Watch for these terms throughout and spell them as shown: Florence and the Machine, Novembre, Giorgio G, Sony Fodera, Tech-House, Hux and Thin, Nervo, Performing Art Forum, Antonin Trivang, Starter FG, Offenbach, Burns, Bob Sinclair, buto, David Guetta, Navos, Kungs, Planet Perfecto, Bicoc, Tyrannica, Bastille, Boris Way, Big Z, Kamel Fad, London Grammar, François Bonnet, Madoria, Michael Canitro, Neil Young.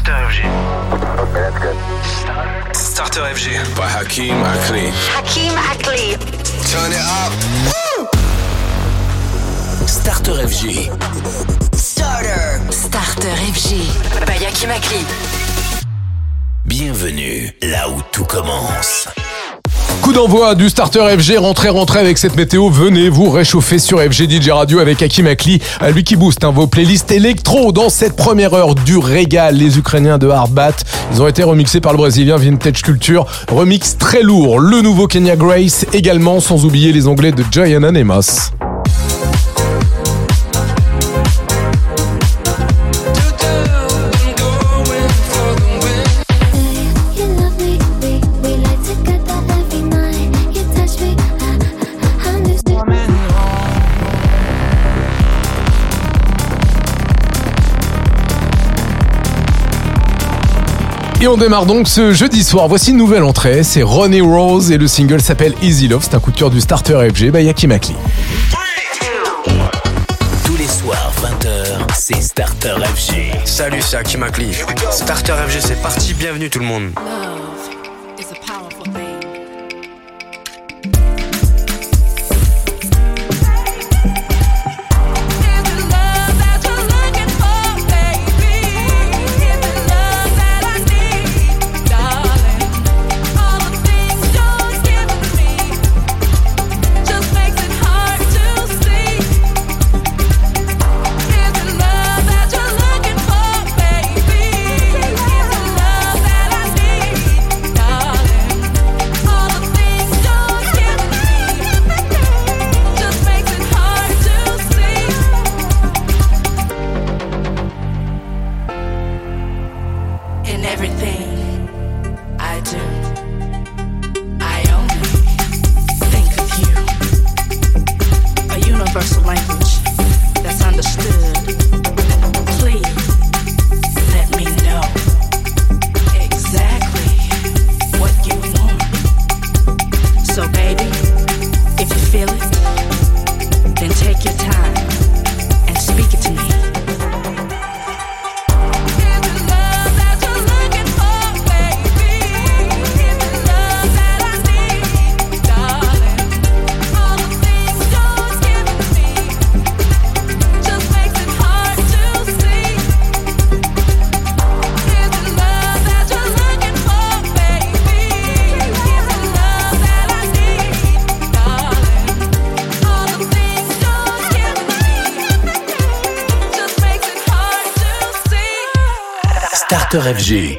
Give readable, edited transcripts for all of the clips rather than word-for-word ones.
Starter FG. Okay, that's good. Starter FG by Hakimakli. Hakimakli. Turn it up. Woo! Starter FG. Starter FG by Hakimakli. Bienvenue là où tout commence. Coup d'envoi du Starter FG, rentrez avec cette météo, venez vous réchauffer sur FG DJ Radio avec Hakimakli, lui qui booste vos playlists électro dans cette première heure du régal. Les Ukrainiens de Arbat, ils ont été remixés par le Brésilien Vintage Culture, remix très lourd, le nouveau Kenya Grace également, sans oublier les Anglais de Joy and Anemas. Et on démarre donc ce jeudi soir. Voici une nouvelle entrée, c'est Ronnie Rose et le single s'appelle Easy Love. C'est un coup de cœur du Starter FG by Hakimakli. Tous les soirs 20h, c'est Starter FG. Salut, c'est Hakimakli. Starter FG, c'est parti, bienvenue tout le monde. Starter FG.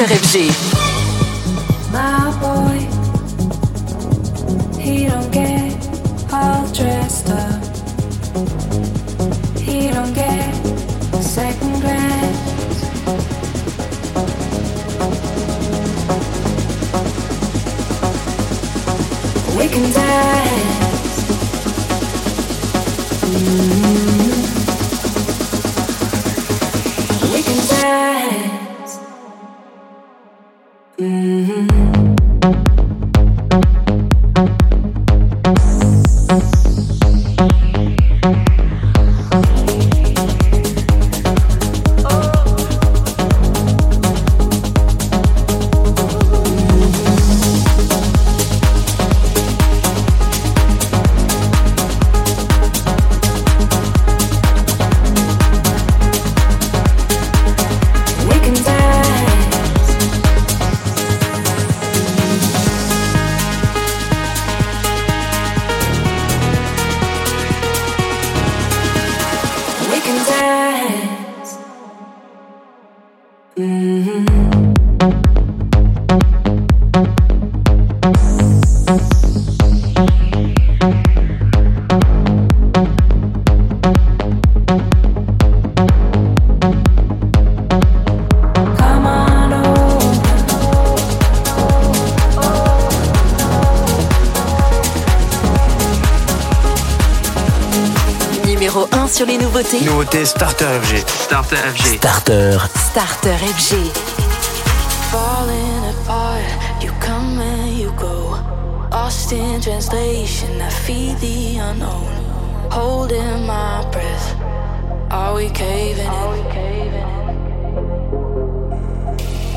Starter FG. My boy, he don't get all dressed up. He don't get second glance. We can dance. We can dance. Sur les nouveautés. Nouveauté Starter FG. Starter FG. Starter FG. Falling apart, you come and you go. Lost in translation, I feel the unknown. Holding my breath. Are we caving in?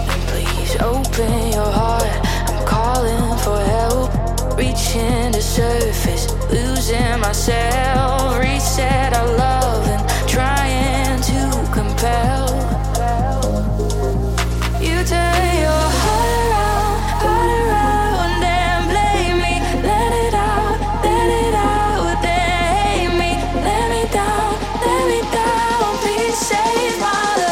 And please open your heart. I'm calling for help. Reaching the surface, losing myself. Reset our love and trying to compel. You turn your heart around, and then blame me. Let it out, would they hate me? Let me down, please save my love.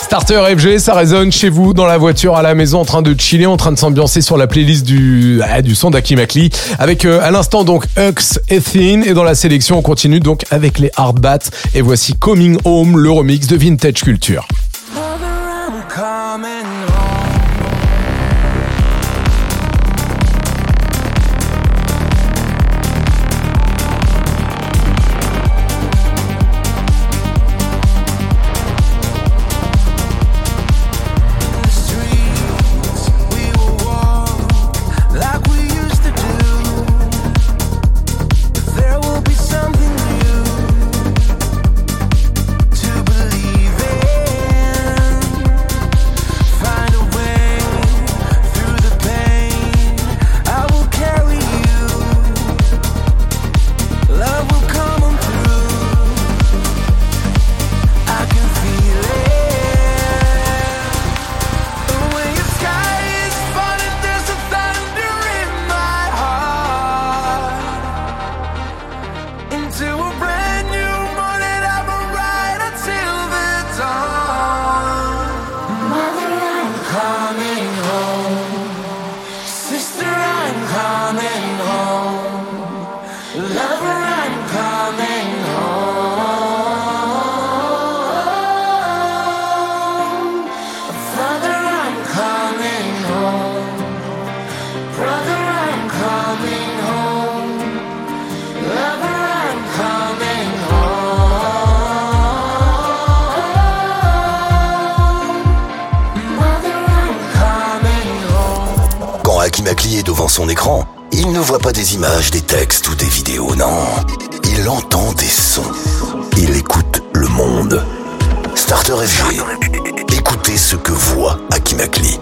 Starter FG, ça résonne chez vous, dans la voiture, à la maison, en train de chiller, en train de s'ambiancer sur la playlist du son d'Hakimakli. Avec à l'instant donc Hux et Thin, et dans la sélection on continue donc avec les Arbat. Et voici Coming Home, le remix de Vintage Culture. Hakimakli est devant son écran, il ne voit pas des images, des textes ou des vidéos, non. Il entend des sons. Il écoute le monde. Starter FG. Écoutez ce que voit Hakimakli.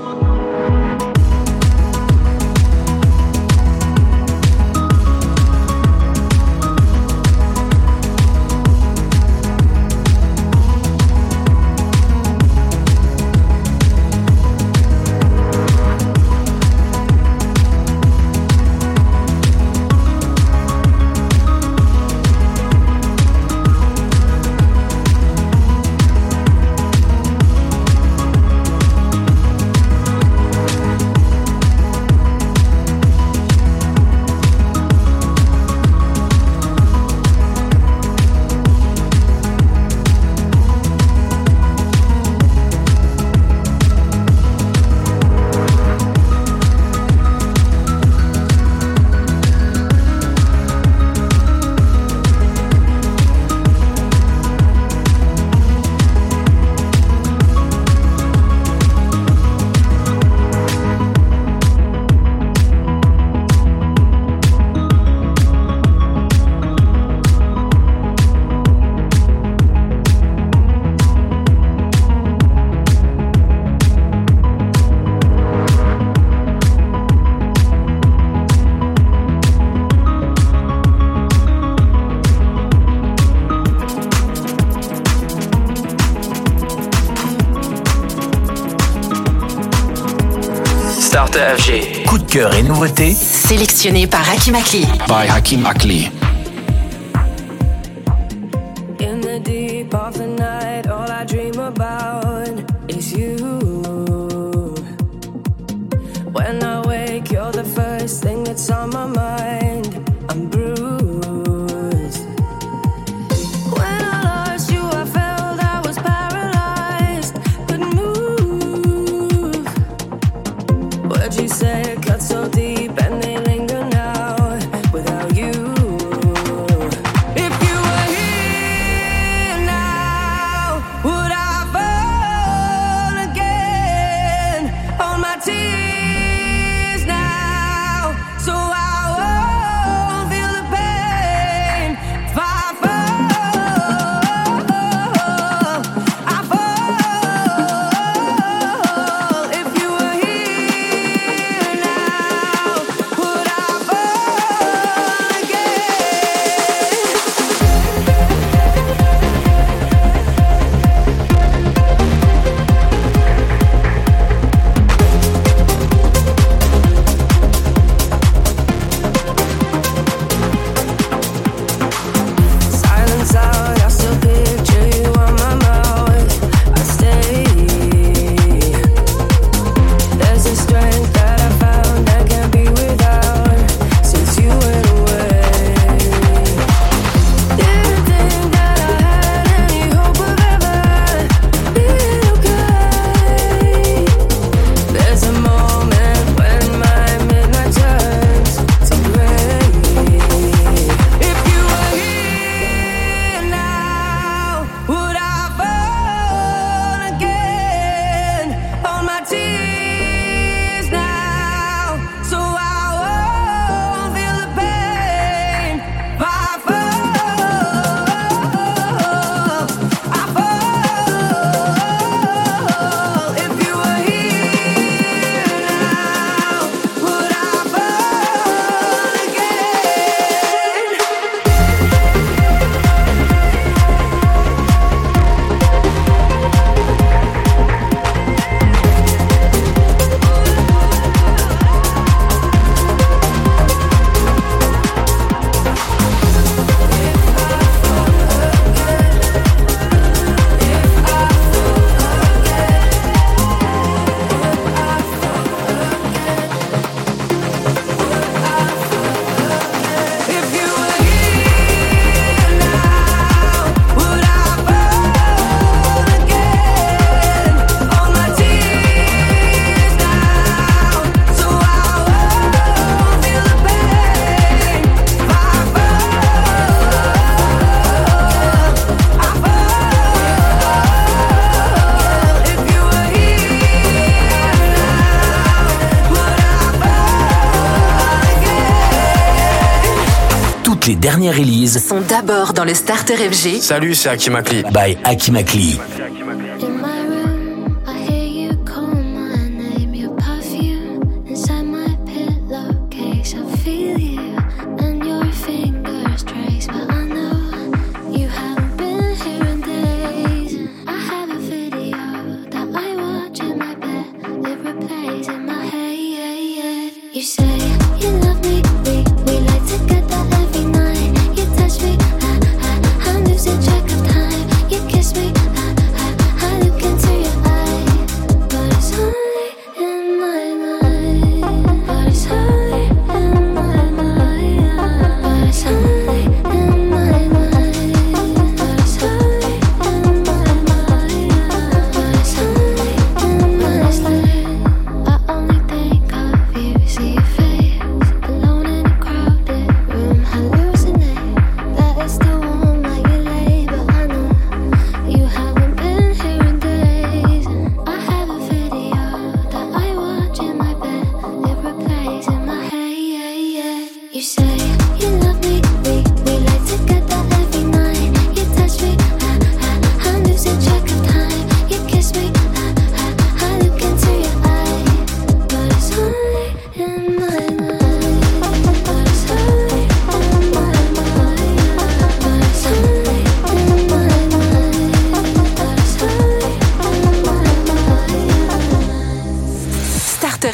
Coup de cœur et nouveautés sélectionnés par Hakimakli. By Hakimakli. In the deep of the night, all I dream about is you. When I wake, you're the first thing that's on my mind. I'm bruised. When I lost you, I felt I was paralyzed, couldn't move. What'd you say? It cut so deep and they linger now without you. If you were here now, would I fall? les dernières releases sont d'abord dans le Starter FG. Salut, c'est Hakimakli. By Hakimakli.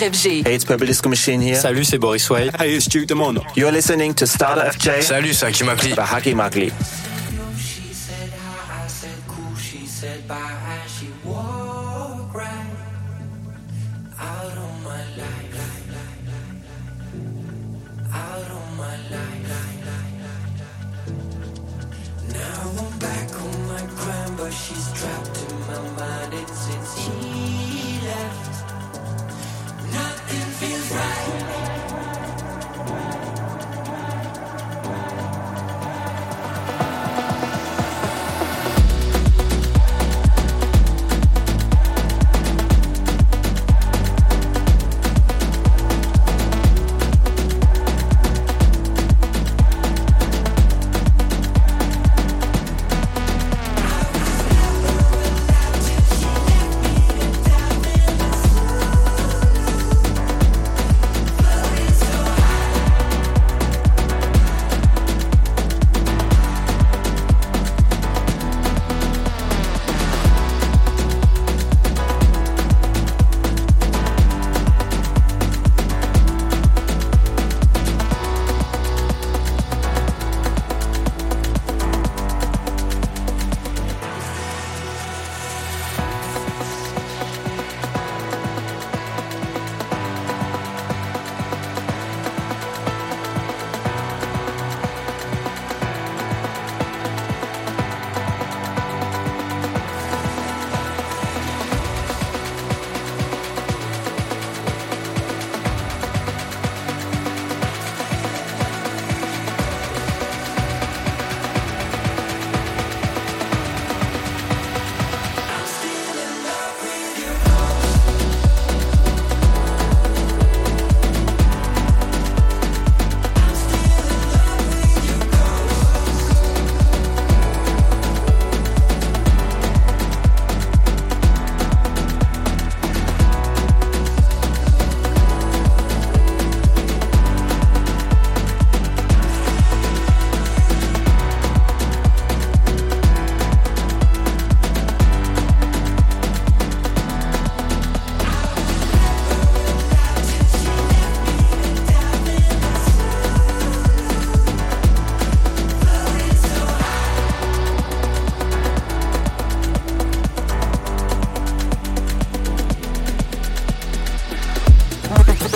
FG. Hey, it's Purple Disco Machine here. Salut, c'est Boris Way. Hey, it's Duke Demono. You're listening to Starter FJ. Salut, c'est Hakimakli. By Hakimakli. She said hi, I said cool, she said bye, and she walked right out on my life, out on my life. Now I'm back on my grind, but she's trapped in my mind. It's she left. Nothing feels right.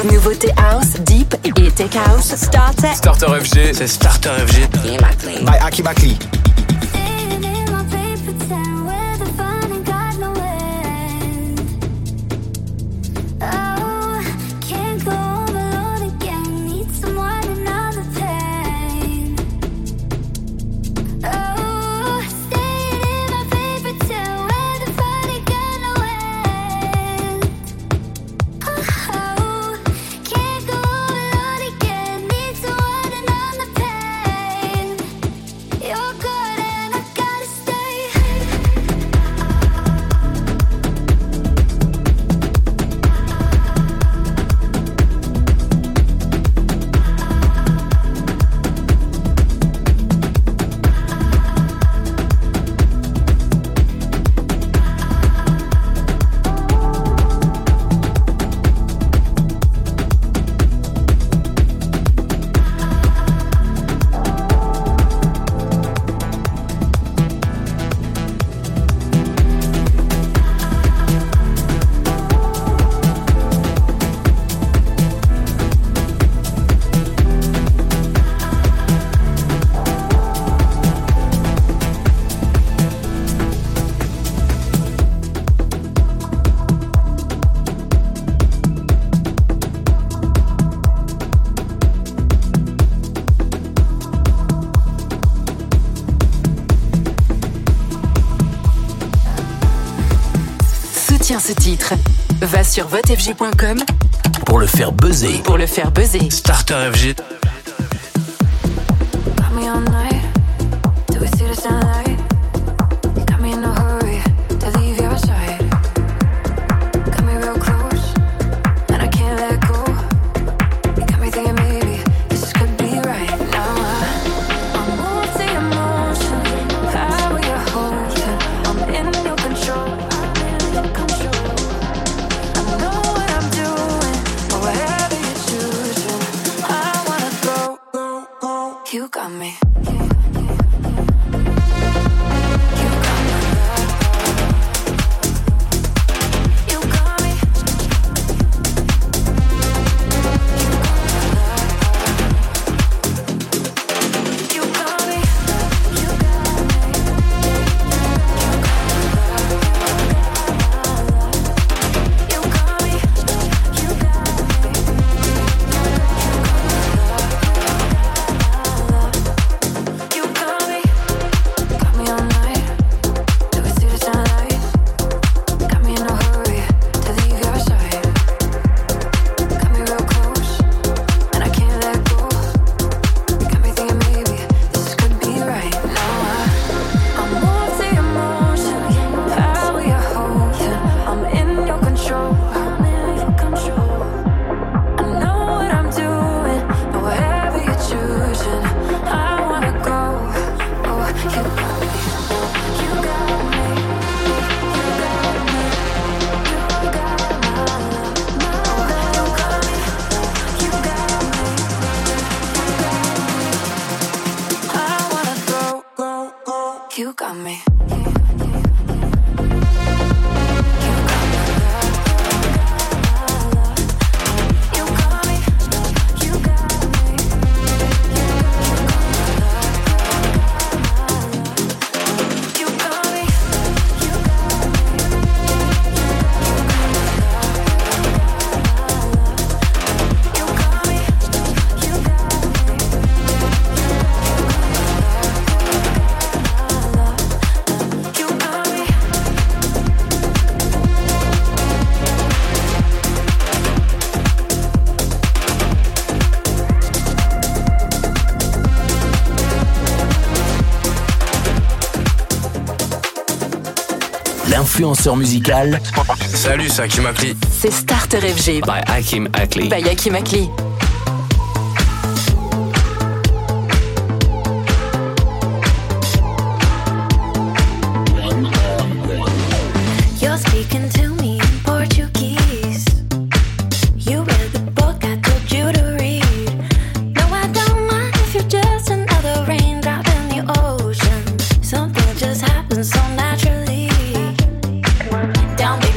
Nouveauté house, deep et tech house. Starter FG, c'est Starter FG. Hakimakli. By Hakimakli. ce titre? Va sur votefg.com pour le faire buzzer. Starter FG. Influenceur musical. Salut, c'est Hakimakli. C'est Starter FG. By Hakimakli. You're speaking to me in Portuguese. You read the book I told you to read. No, I don't mind if you're just another raindrop in the ocean. Something just happens so naturally.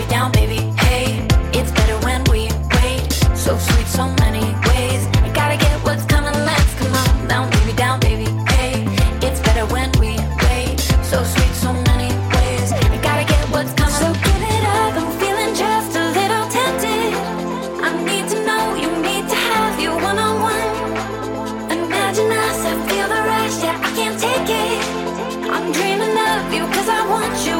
Down, baby, hey, it's better when we wait. So sweet, so many ways. I gotta get what's coming, let's come on. Down, baby, hey, it's better when we wait. So sweet, so many ways. I gotta get what's coming. So give it up, I'm feeling just a little tempted. I need to know you, need to have you one-on-one. Imagine us, I feel the rush, yeah, I can't take it. I'm dreaming of you, cause I want you one-on-one.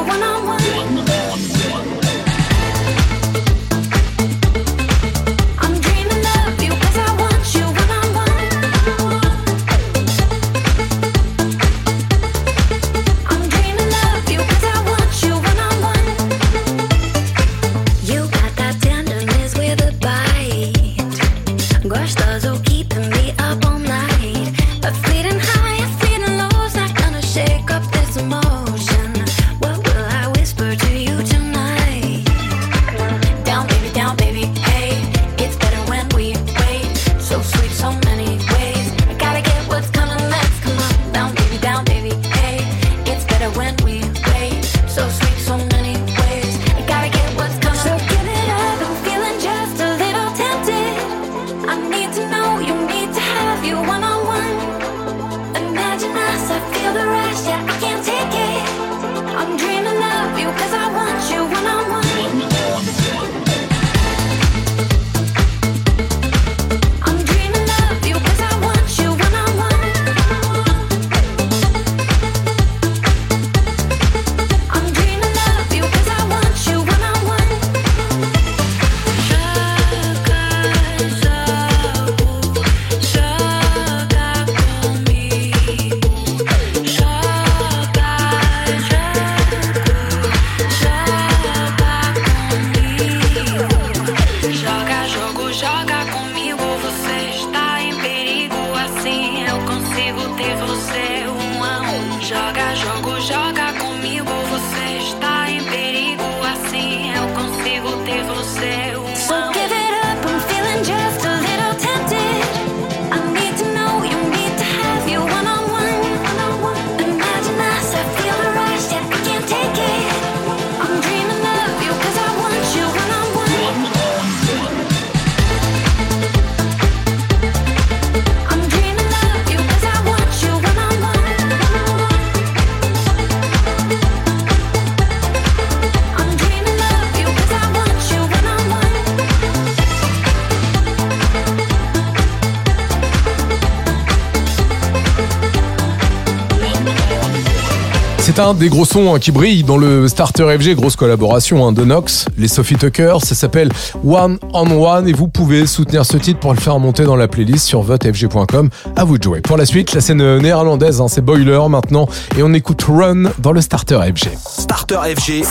un des gros sons qui brille dans le Starter FG, grosse collaboration de Knox, les Sophie Tucker. Ça s'appelle One on One et vous pouvez soutenir ce titre pour le faire monter dans la playlist sur votefg.com. À vous de jouer. Pour la suite, la scène néerlandaise, c'est Boiler maintenant et on écoute Run dans le Starter FG. Starter FG.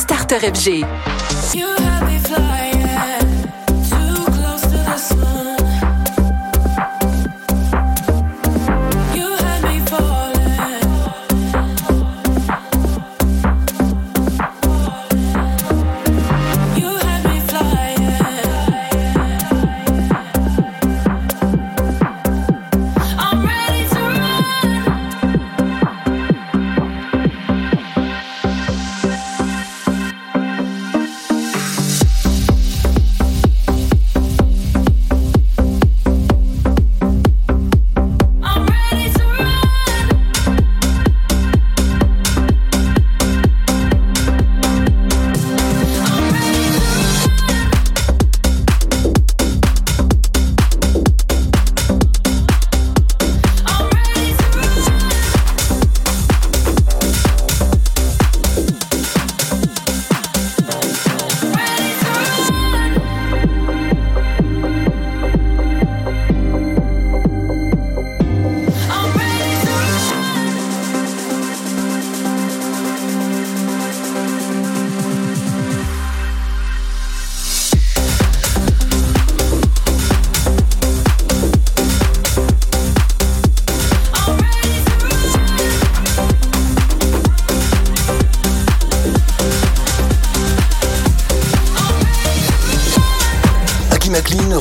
Starter FG.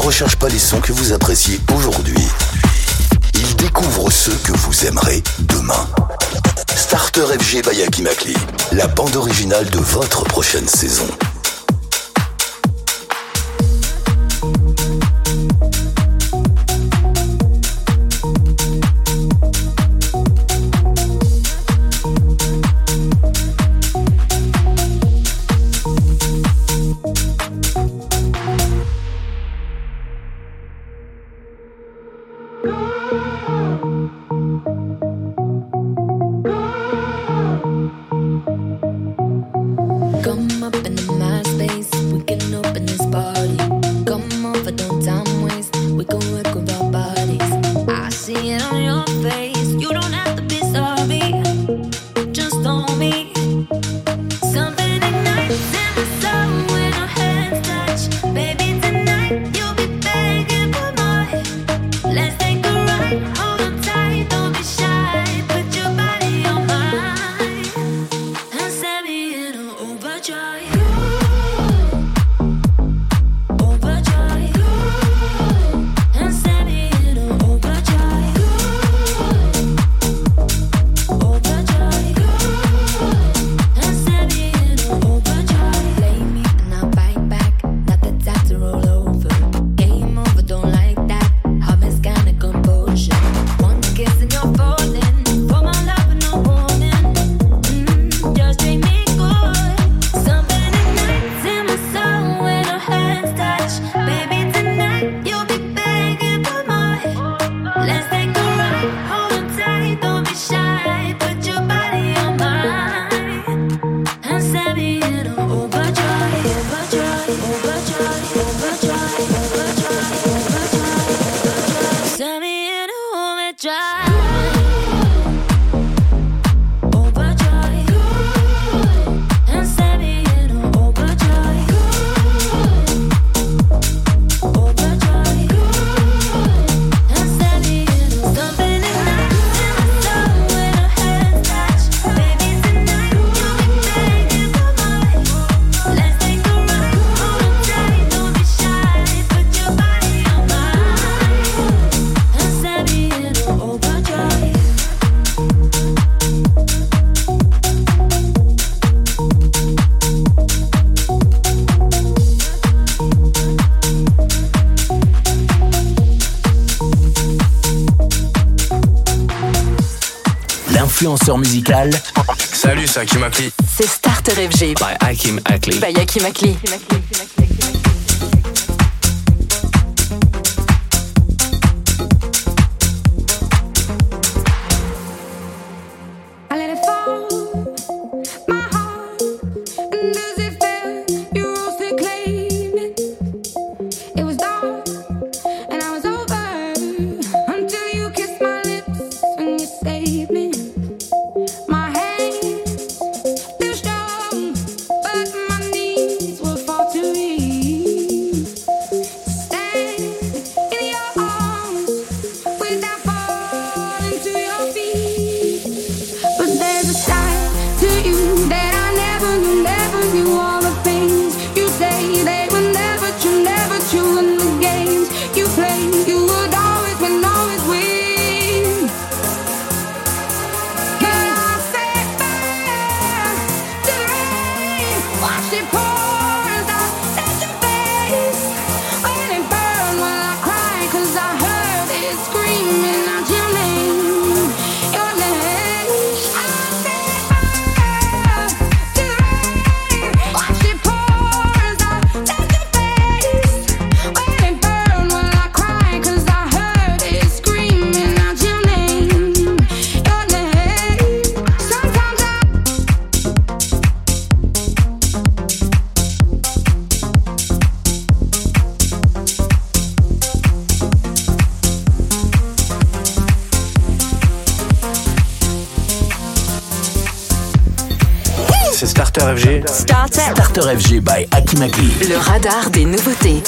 Cherche pas les sons que vous appréciez aujourd'hui. Il découvre ceux que vous aimerez demain. Starter FG by Hakimakli, la bande originale de votre prochaine saison. Influenceur musical. Salut, c'est Hakimakli. C'est Starter FG. By Hakimakli. By Hakimakli. I let it fall. Starter FG by Hakimakli. Le radar des nouveautés.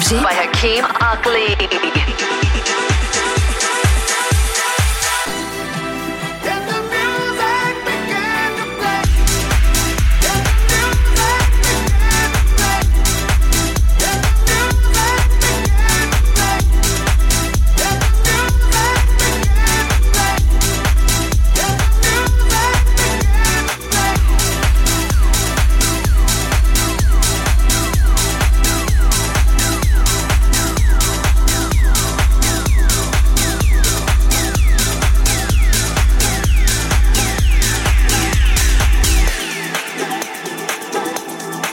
FG by Hakimakli.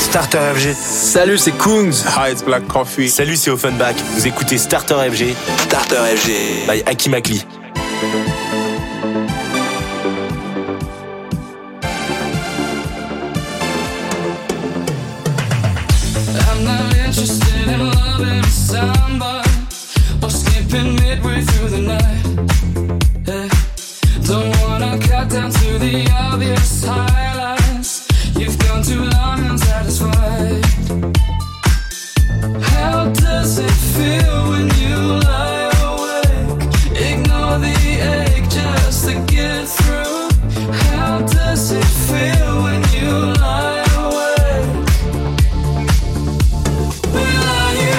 Starter FG. Salut, c'est Kungs. Hi, it's Black Coffee. Salut, c'est Offenbach. Vous écoutez Starter FG. Starter FG by Hakimakli. I'm not interested in loving somebody or skipping midway through the night. Yeah. Don't wanna cut down to the obvious highlights. You've gone too long unsatisfied. How does it feel when you lie awake? Ignore the ache just to get through. How does it feel when you lie awake? Will I?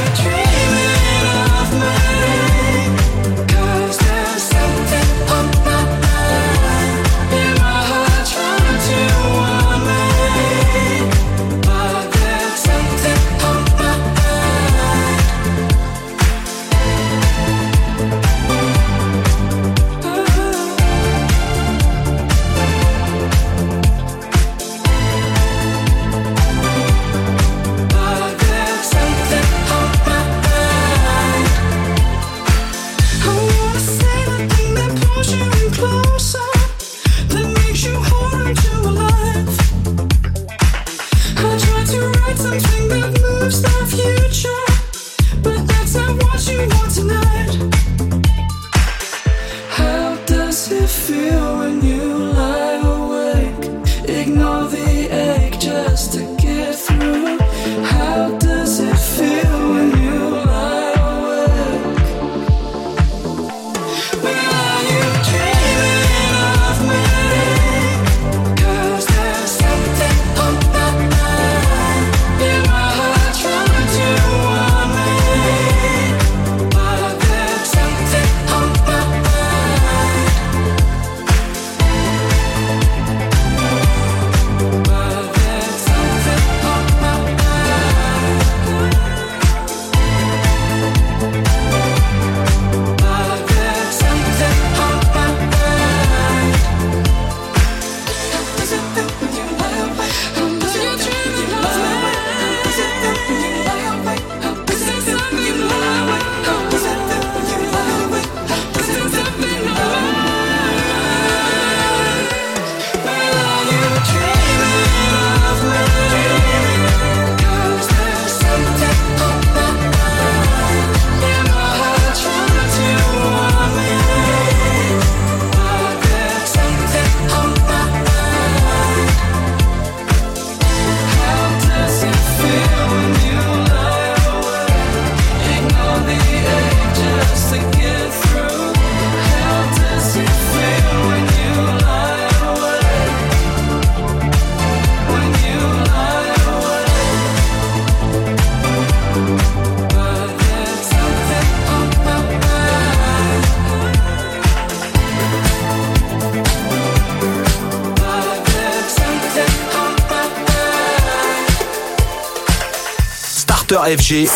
Starter FG.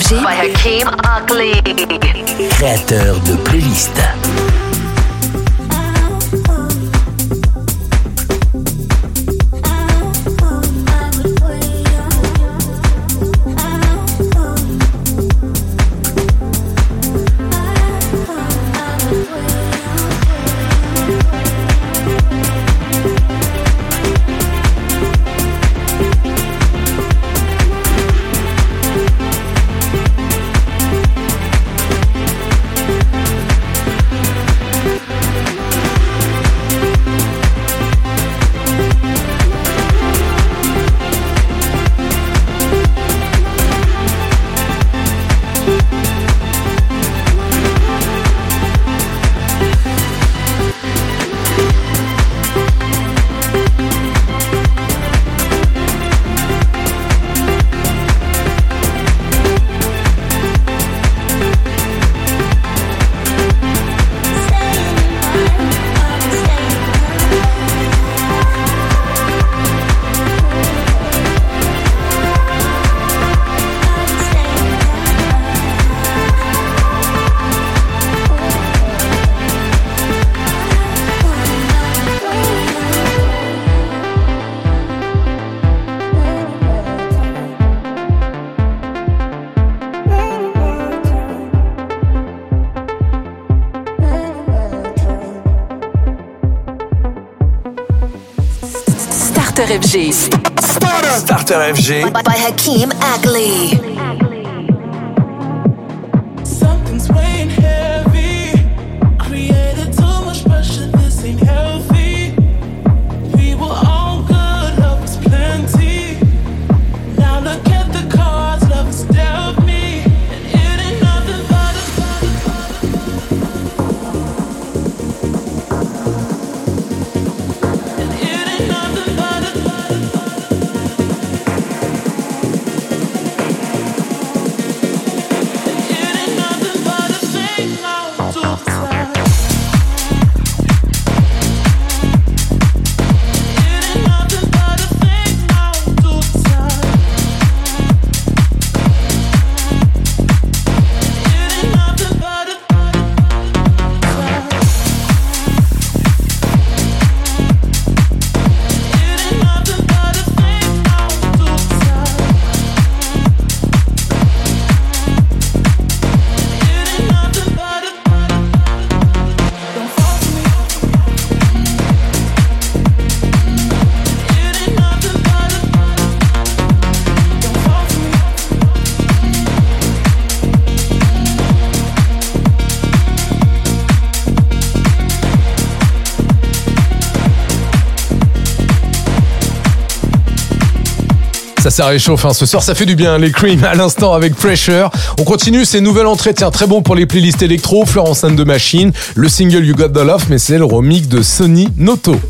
FG by Hakimakli, créateur de playlist. Starter FG. Starter FG by Hakimakli. Ça réchauffe hein, ce soir, ça fait du bien. Les Cream à l'instant avec Pressure. On continue ces nouvelles entrées, tiens, très bon pour les playlists électro. Florence and the Machine, le single You Got The Love, mais c'est le remix de Sony Noto.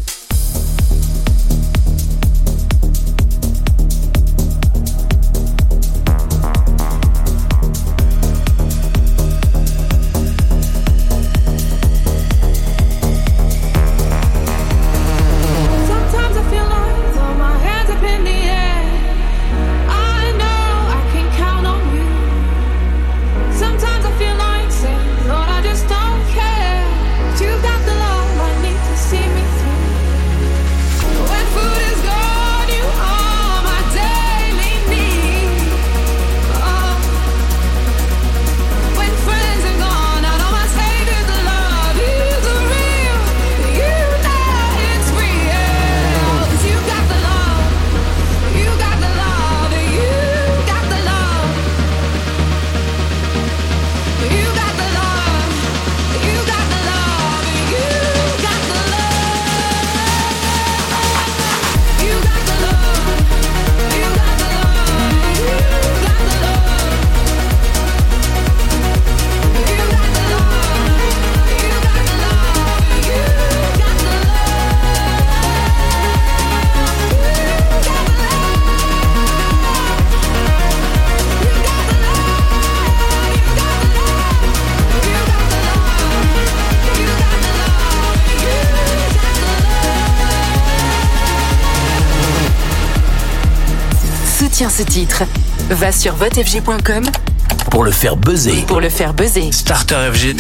Ce titre, va sur votefg.com pour le faire buzzer. Starter FG.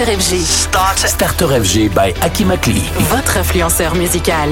Starter FG. Starter FG by Hakimakli. Votre influenceur musical.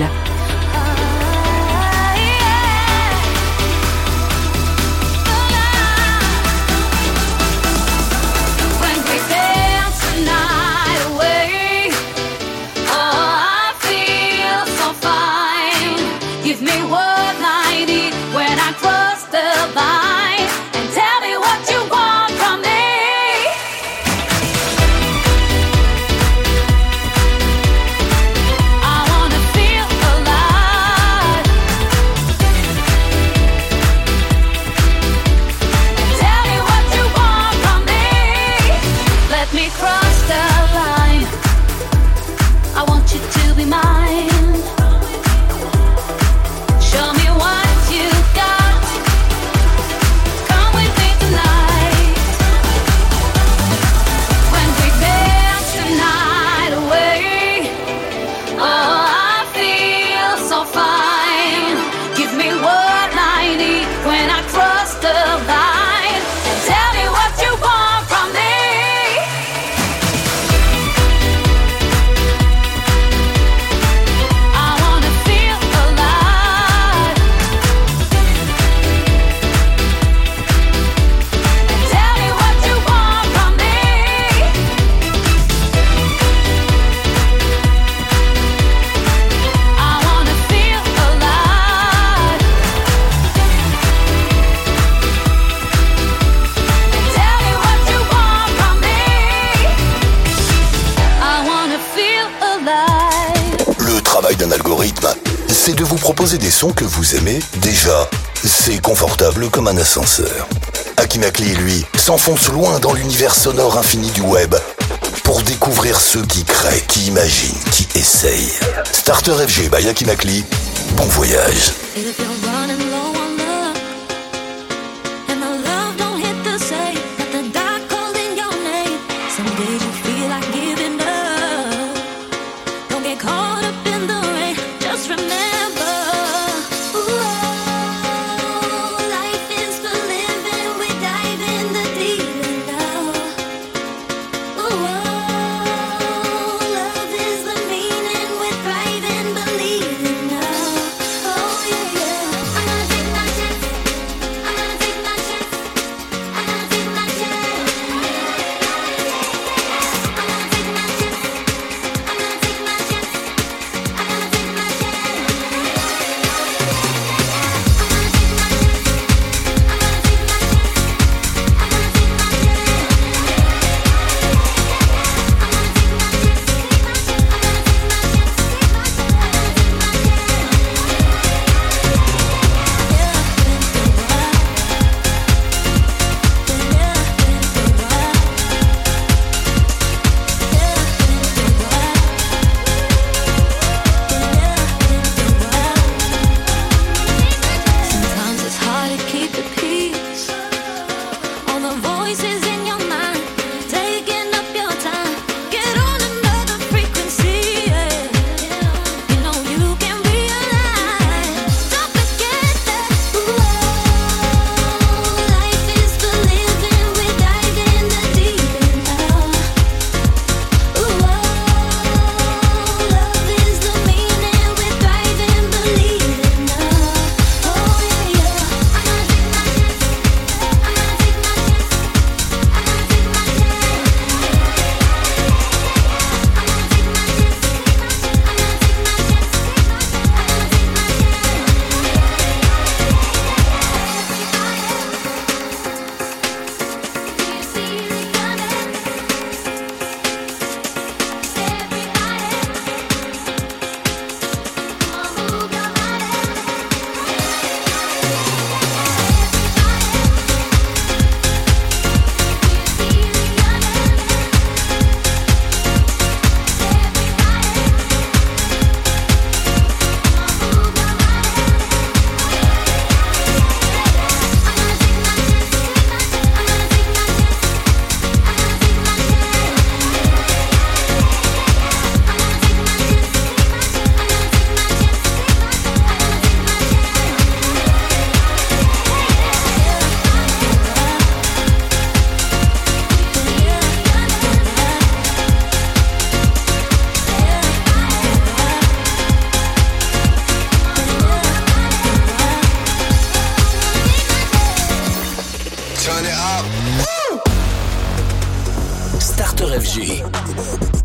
C'est de vous proposer des sons que vous aimez déjà. C'est confortable comme un ascenseur. Hakimakli, lui, s'enfonce loin dans l'univers sonore infini du web pour découvrir ceux qui créent, qui imaginent, qui essayent. Starter FG by Hakimakli, bon voyage.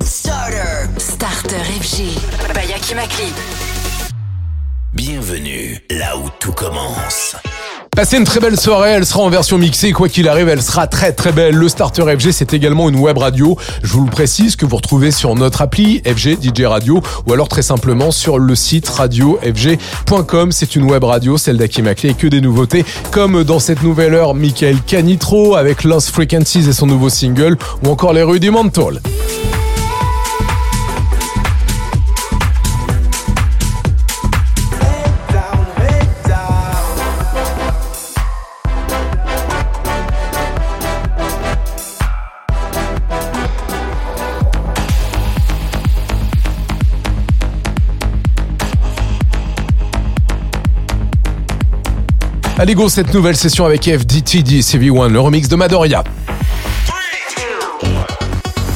Starter FG by Hakimakli. Bienvenue là où tout commence. Passez une très belle soirée, elle sera en version mixée, quoi qu'il arrive, elle sera très très belle. Le Starter FG, c'est également une web radio, je vous le précise, que vous retrouvez sur notre appli FG DJ Radio, ou alors très simplement sur le site radiofg.com. C'est une web radio, celle d'Hakimakli, et que des nouveautés, comme dans cette nouvelle heure, Michael Canitro avec Lost Frequencies et son nouveau single, ou encore les Rudimentals. Allez go, cette nouvelle session avec FDTD CV1, le remix de Madoria.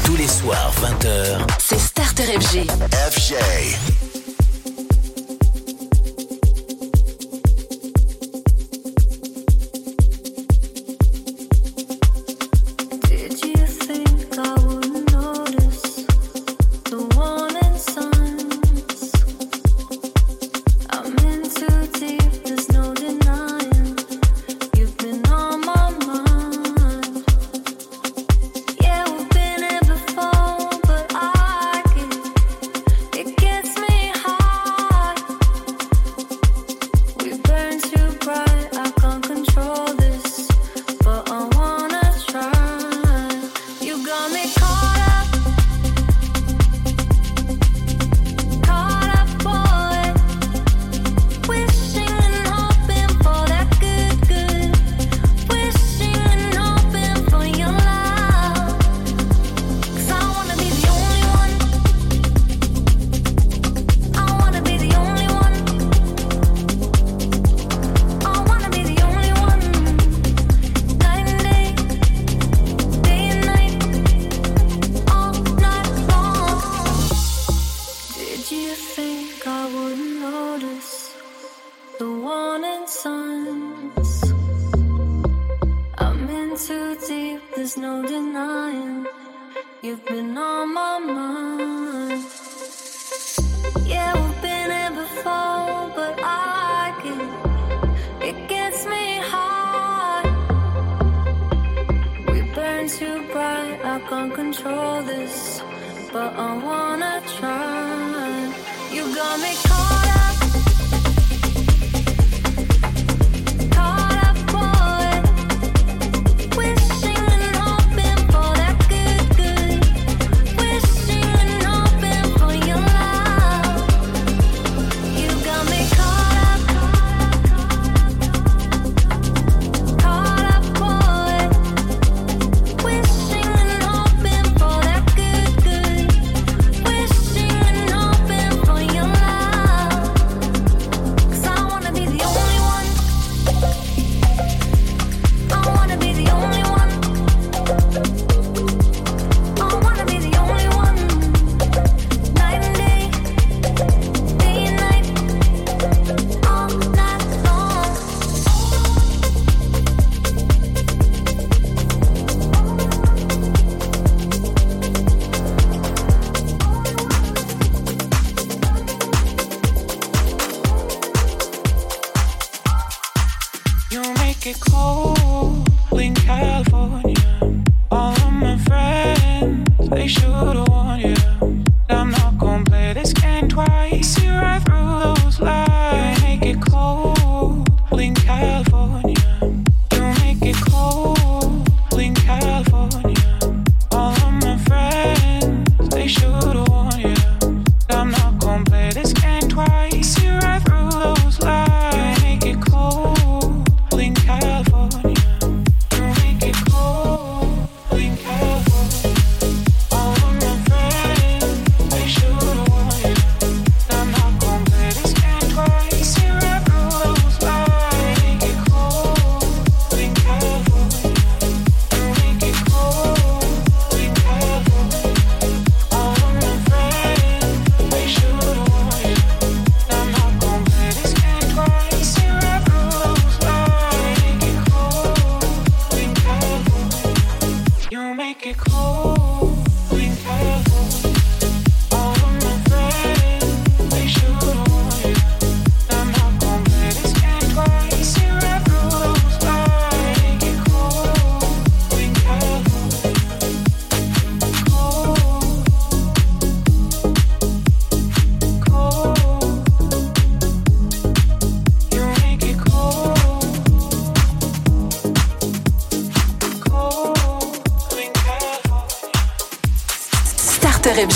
Tous les soirs, 20h, c'est Starter FG. FG.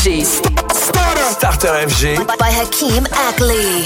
FG. Starter FG by Hakimakli.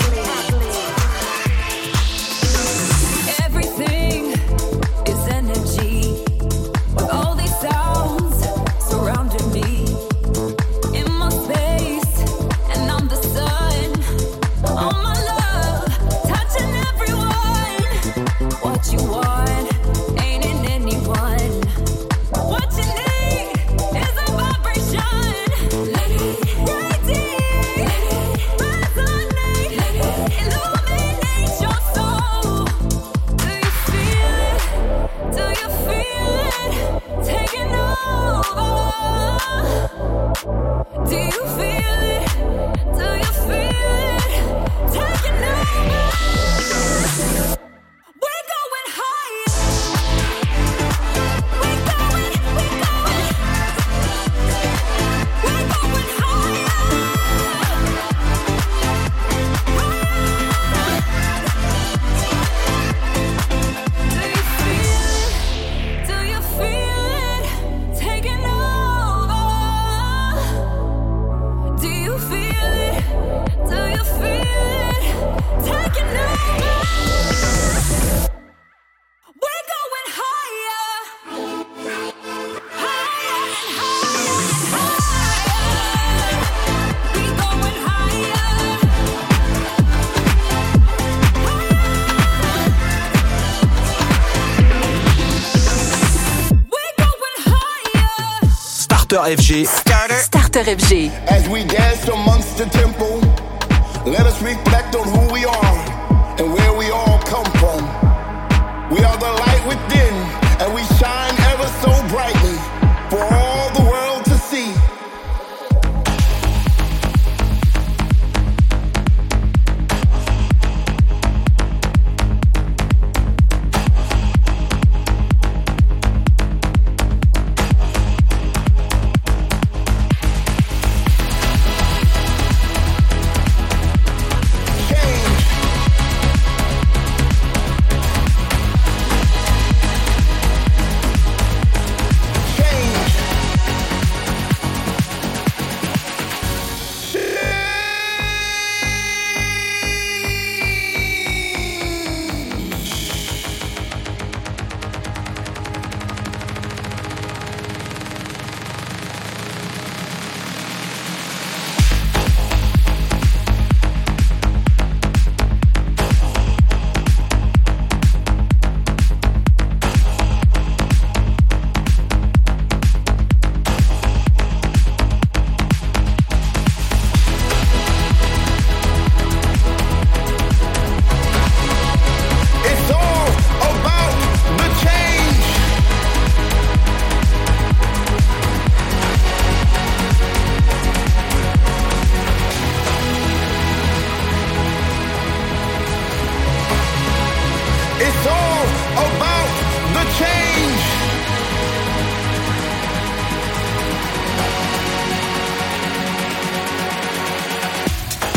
FG. Starter FG. As we danced amongst the temple, let us reflect on who we are and where we all come from. We are the light within, and we shine ever so brightly for all the world to see.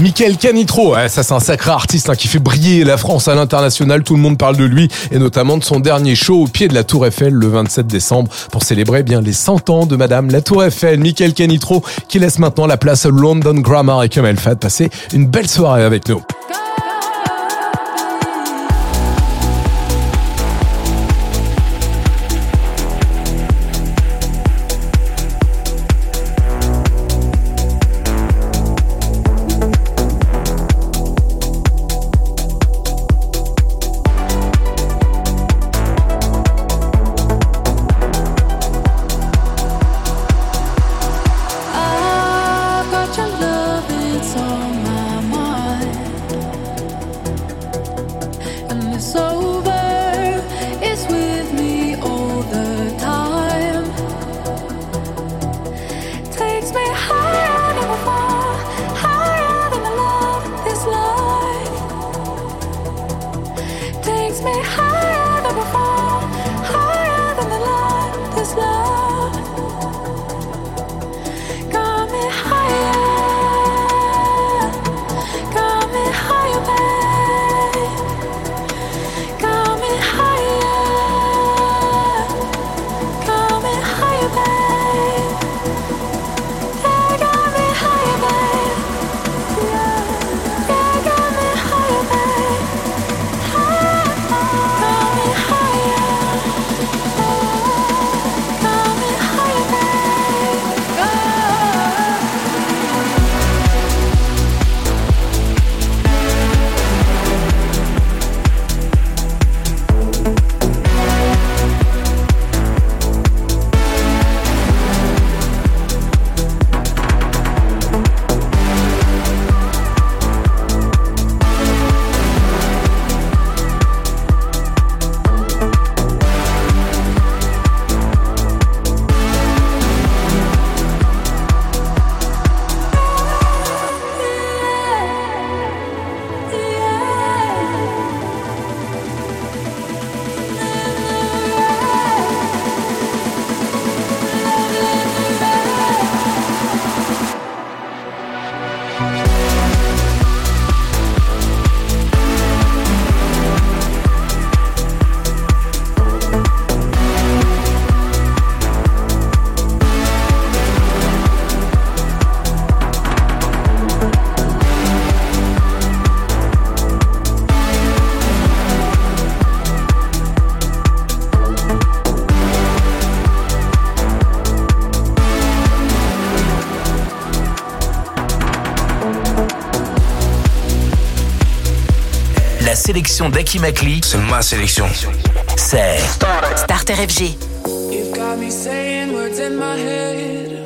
Michael Canitro, ça c'est un sacré artiste qui fait briller la France à l'international, tout le monde parle de lui et notamment de son dernier show au pied de la Tour Eiffel le 27 décembre pour célébrer bien les 100 ans de Madame la Tour Eiffel. Michael Canitro qui laisse maintenant la place à London Grammar et Kamel Fad passer une belle soirée avec nous. Your love, it's on my mind. sélection d'Hakimakli. C'est ma sélection. C'est Starter FG. You've got me saying words in my head,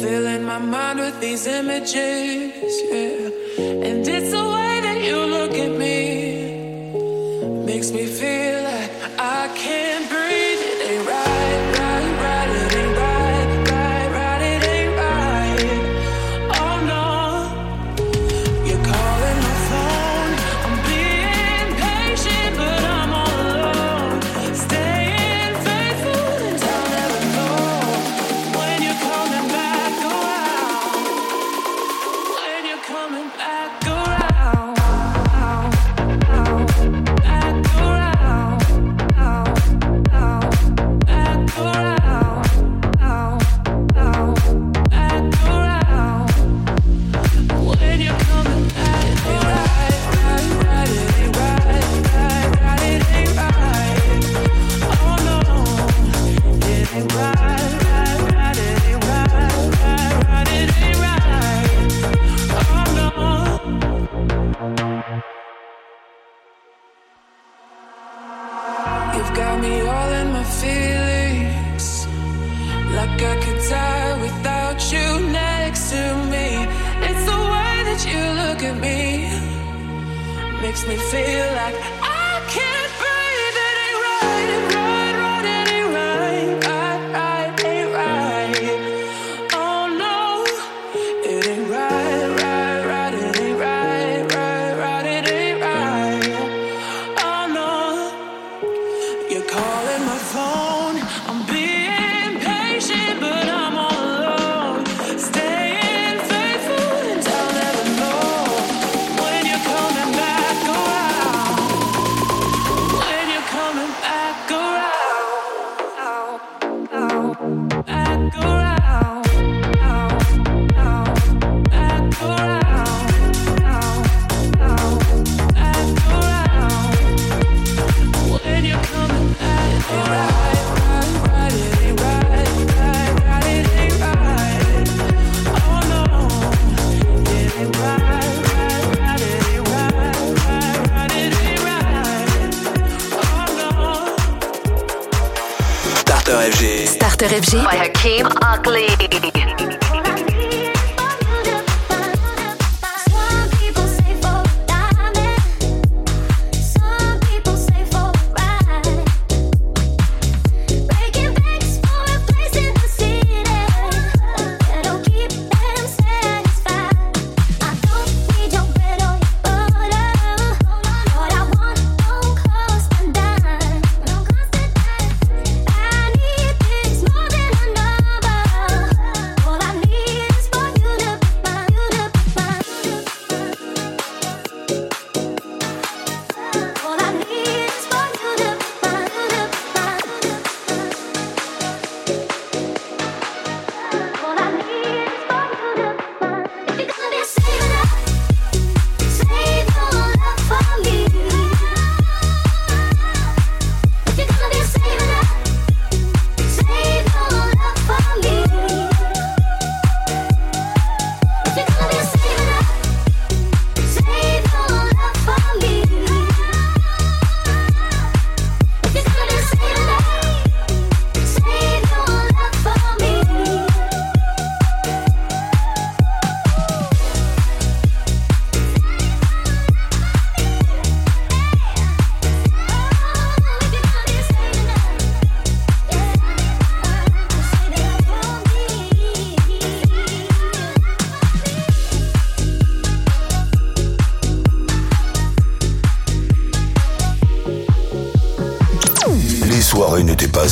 filling my mind with these images, yeah. And it's the way that you look at me, makes me feel like I can't breathe. It ain't right, it ain't right, it ain't right. Oh no, you're calling my phone. I'm being patient, but I'm all alone. Staying faithful and I'll never know when you're coming back around. When you're coming back around. Makes me feel like I can't breathe. It ain't right, it ain't right, ain't right. Oh no, it ain't right, it ain't right, it ain't right. Oh no, you're calling my phone. I'm being patient, but I'm all alone. Staying faithful and I'll never know when you're coming back. Starter FG by Hakimakli.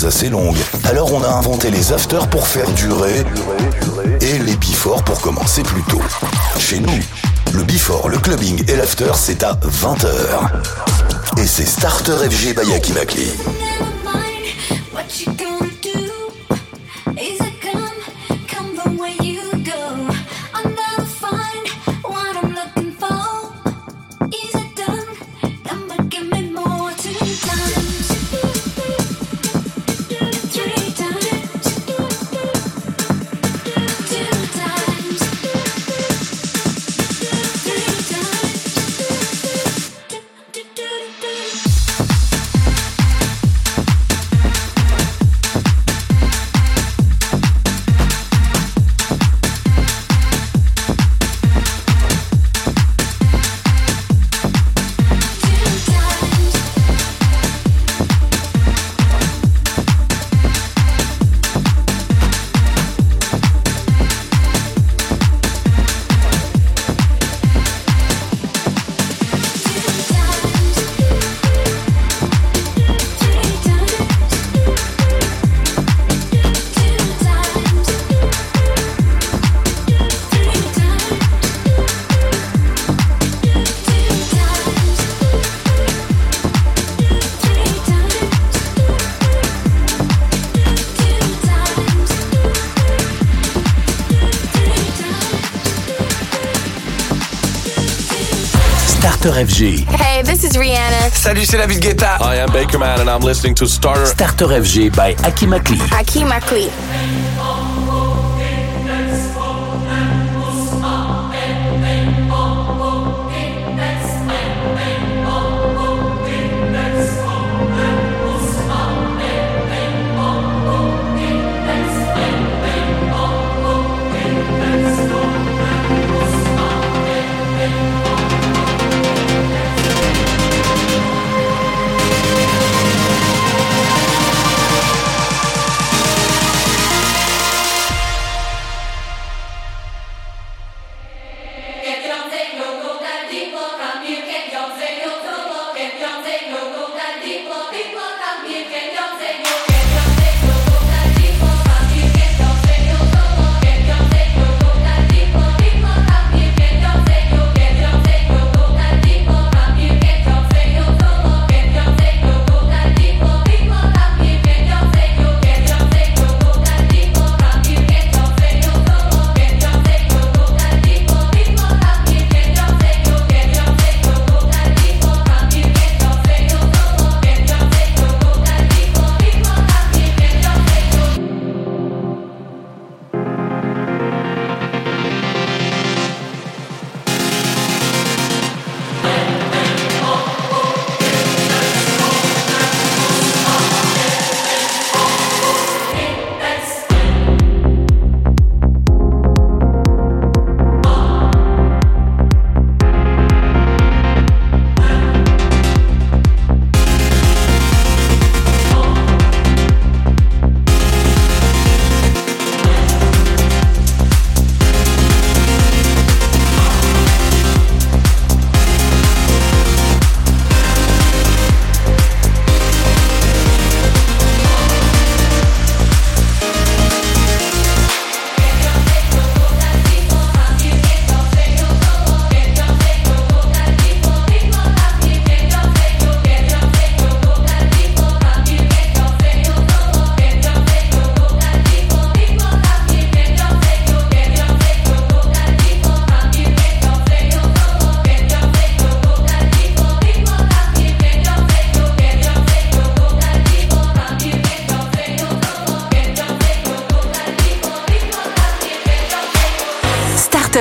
Assez longue. Alors on a inventé les afters pour faire durer. Et les before pour commencer plus tôt. Chez nous, le before, le clubbing et l'after, c'est à 20h. Et c'est Starter FG by Hakimakli. Starter FG. Hey, this is Rihanna. Salut, c'est David Guetta. I am Baker Man and I'm listening to Starter FG by Hakimakli. Hakimakli.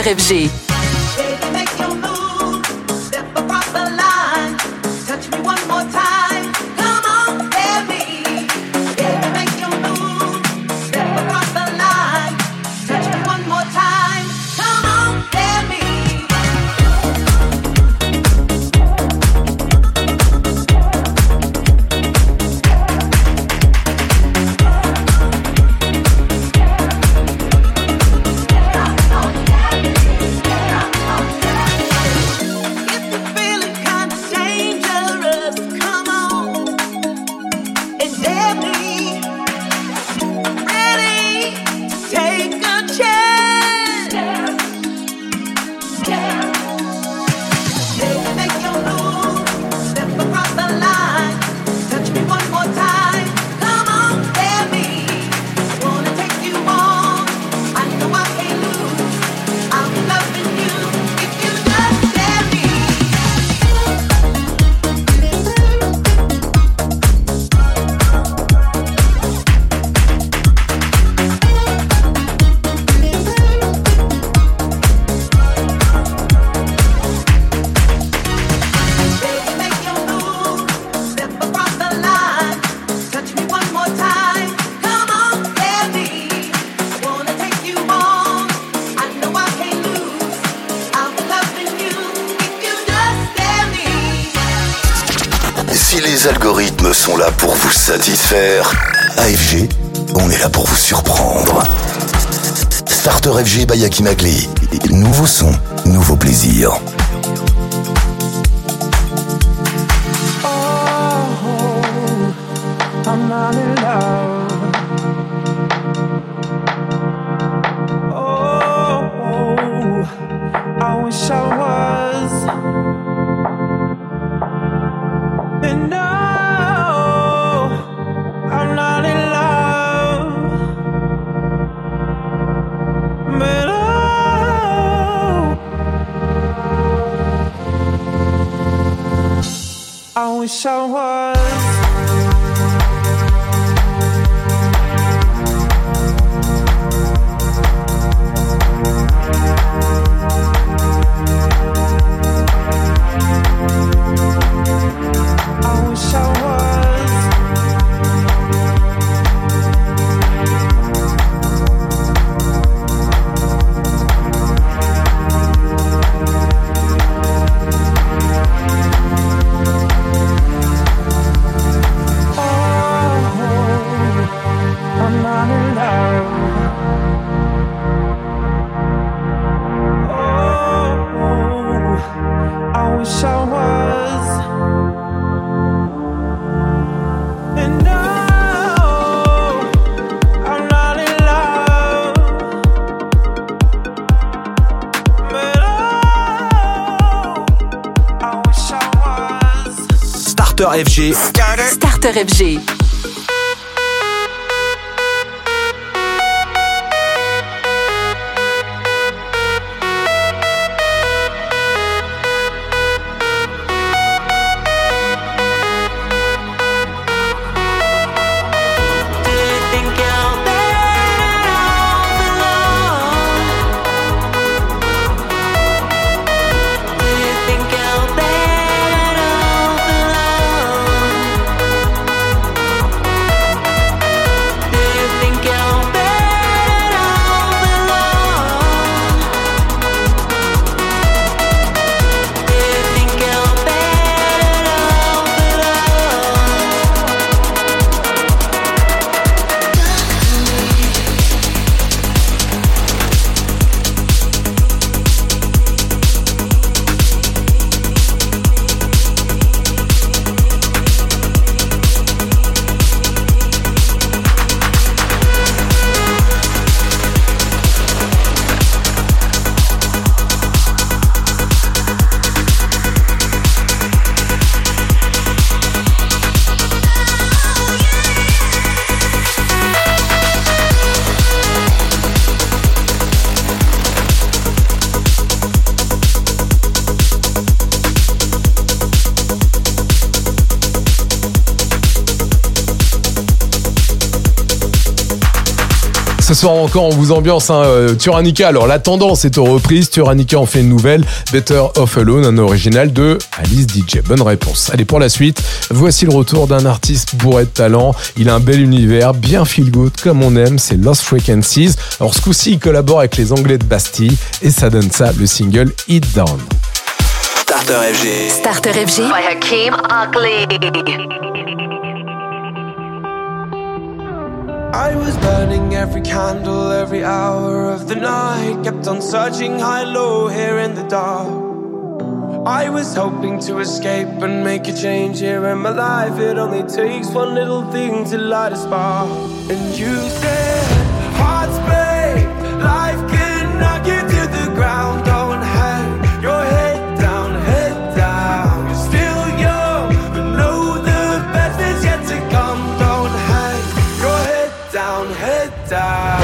FG. Sont là pour vous satisfaire. AFG, on est là pour vous surprendre. Starter FG by Hakimakli. Nouveau son, nouveau plaisir. wish I was. FG. Ce soir encore, on vous ambiance Tyrannica. Alors la tendance est aux reprises. Tyrannica en fait une nouvelle. Better Off Alone, un original de Alice DJ. Bonne réponse. Allez, pour la suite, voici le retour d'un artiste bourré de talent. Il a un bel univers, bien feel good comme on aime. C'est Lost Frequencies. Alors ce coup-ci, il collabore avec les Anglais de Bastille et ça donne ça, le single Hit Down. Starter FG. By Hakimakli. I was burning every candle, every hour of the night. Kept on searching high, low, here in the dark. I was hoping to escape and make a change here in my life. It only takes one little thing to light a spark. And you said, hearts break, life can knock you to the ground. Go and hang your head down, you're still young, but know the best is yet to come. Don't hang your head down, head down.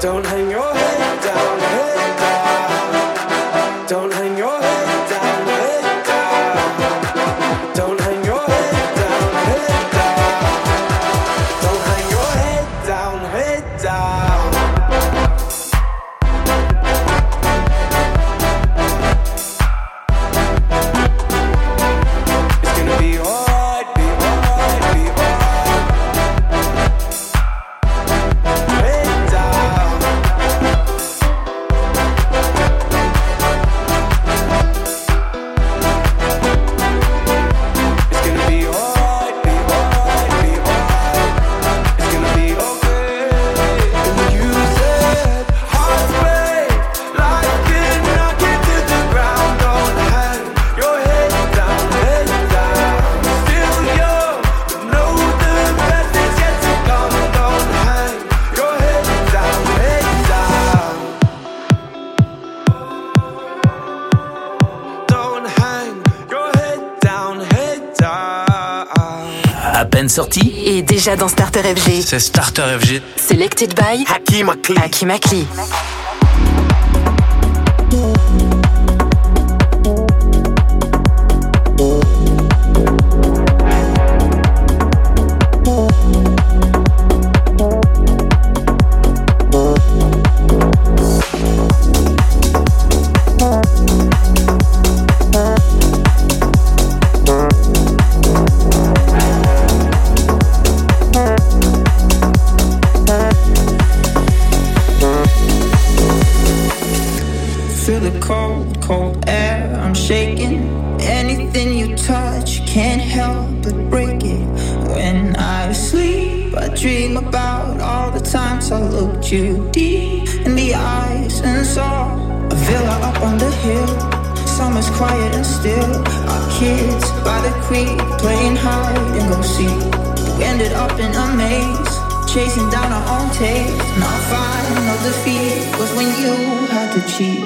Don't hang your head down, head down. Don't hang your head down, head down. Don't hang your head down, head down. Don't hang your head down, head down. It's gonna be alright, be alright, be alright. Sorti et déjà dans Starter FG. C'est Starter FG. Selected by Hakimakli. to the cold, cold air. I'm shaking. Anything you touch can't help but break it. When I sleep, I dream about all the times I looked you deep in the eyes and saw a villa up on the hill. Summer's quiet and still. Our kids by the creek playing hide and go seek. We ended up in a maze, chasing down our own taste. And our final defeat was when you had to cheat.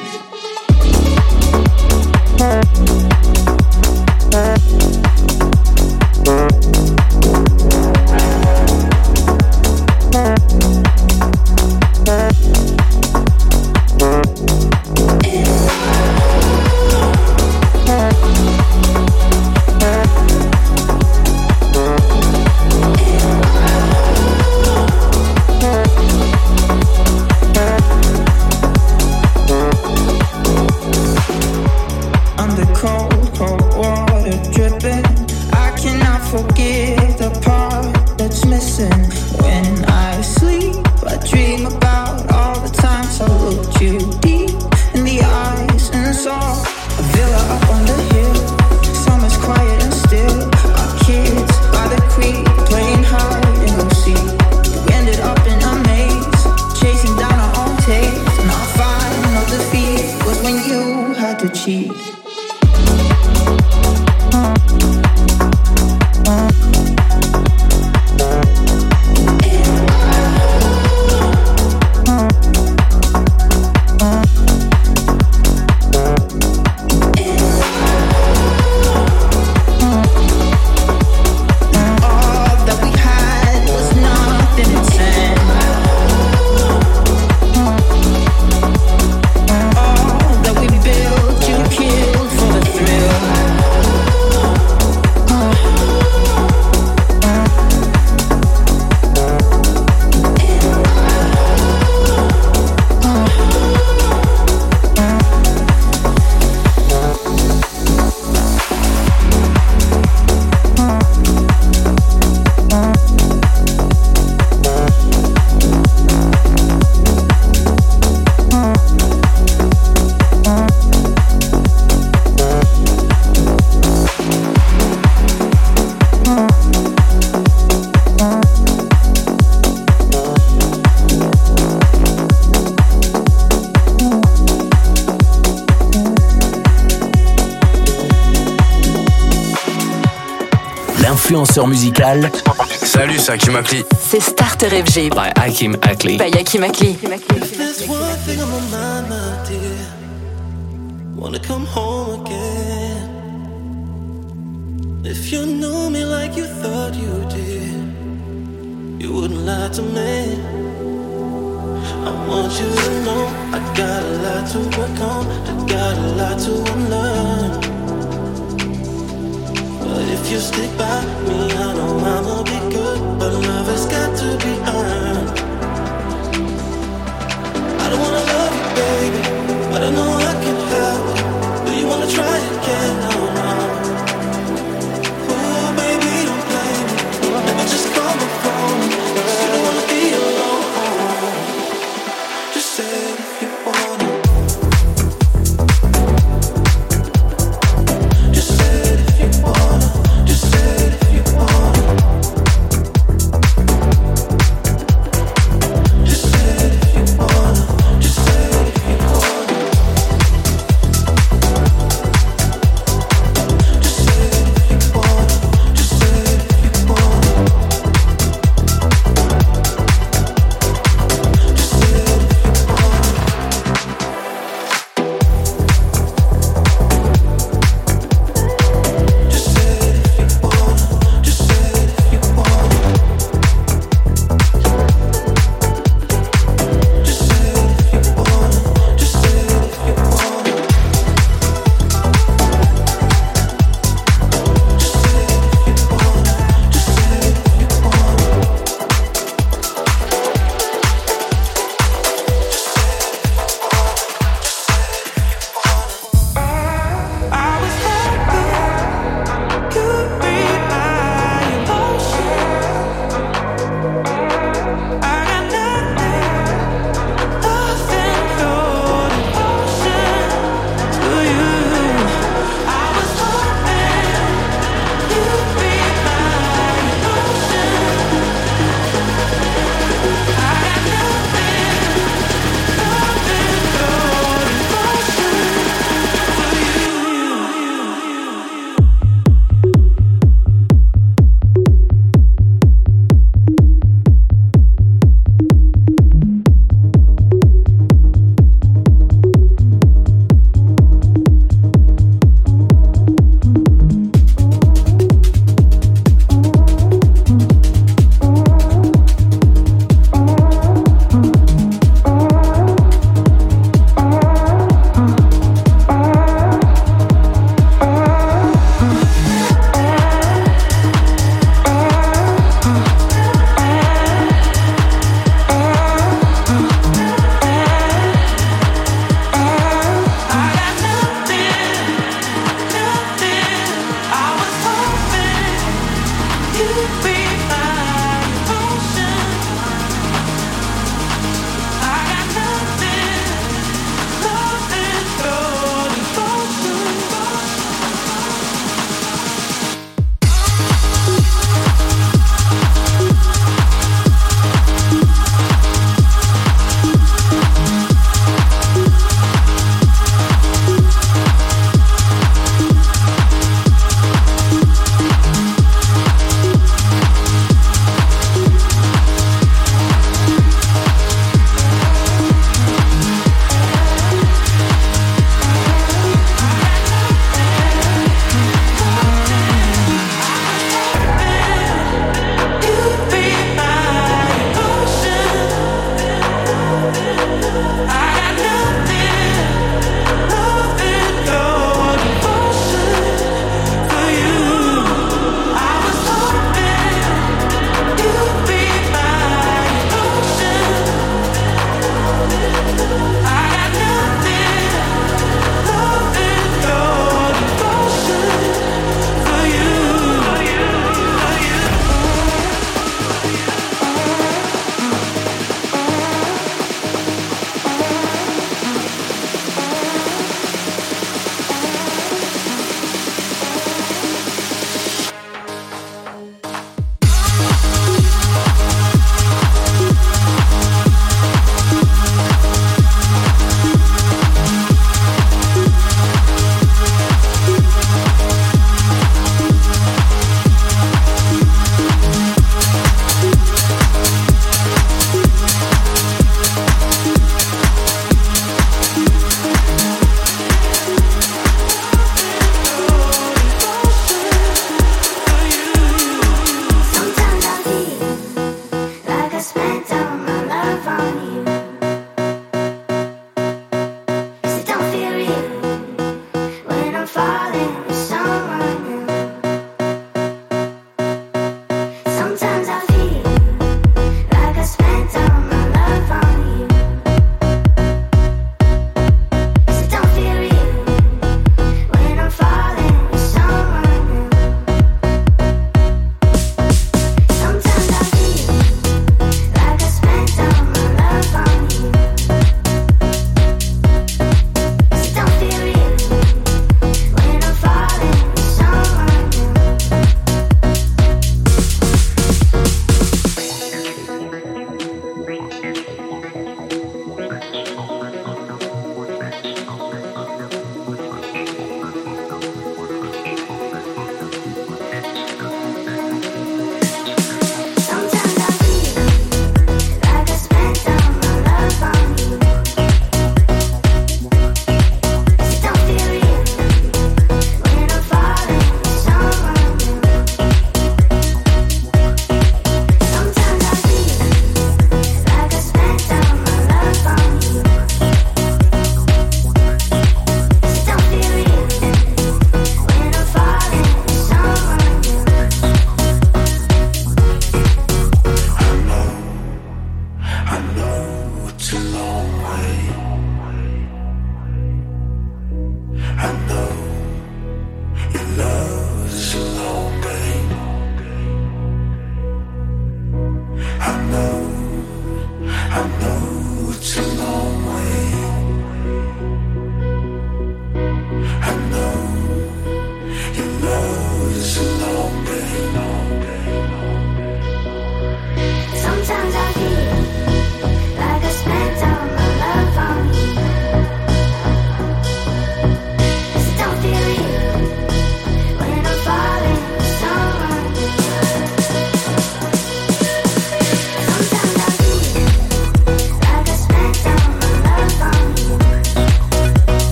Influenceur musical. Salut, c'est Hakimakli. C'est Starter FG. By Hakimakli. By Hakimakli. If there's one thing on my mind, my dear, wanna come home again. If you knew me like you thought you did, you wouldn't lie to me. I want you to know I got a lot to work on, I got a lot to unlearn. If you stick by me, I know I'ma be good, but love has got to be earned. I don't wanna love you, baby, but I know I can help it. Do you wanna try again? No, no. Oh, baby, don't blame me. Maybe just call me home, 'cause you don't wanna be alone. Just say if you wanna.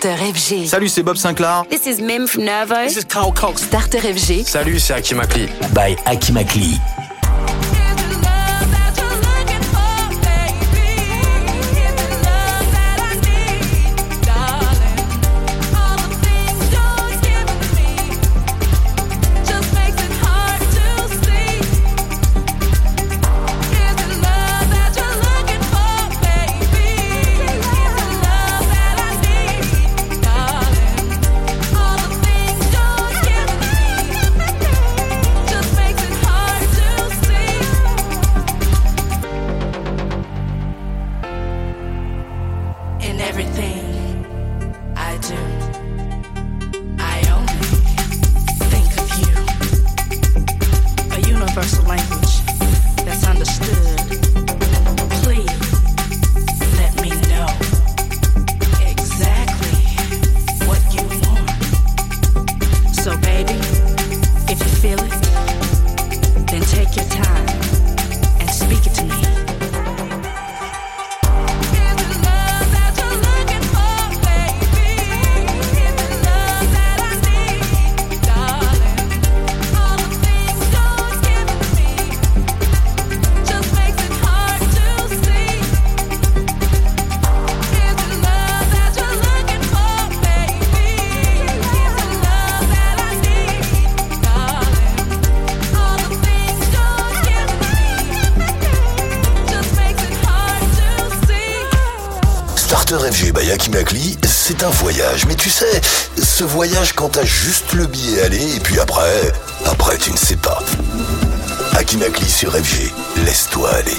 Starter FG. Salut, c'est Bob Sinclair. This is Mim from Nervo. This is Carl Cox. Starter FG. Salut, c'est Hakimakli. By Hakimakli. C'est un voyage, mais tu sais, ce voyage quand t'as juste le billet aller, et puis après tu ne sais pas. Hakimakli sur FG, laisse-toi aller.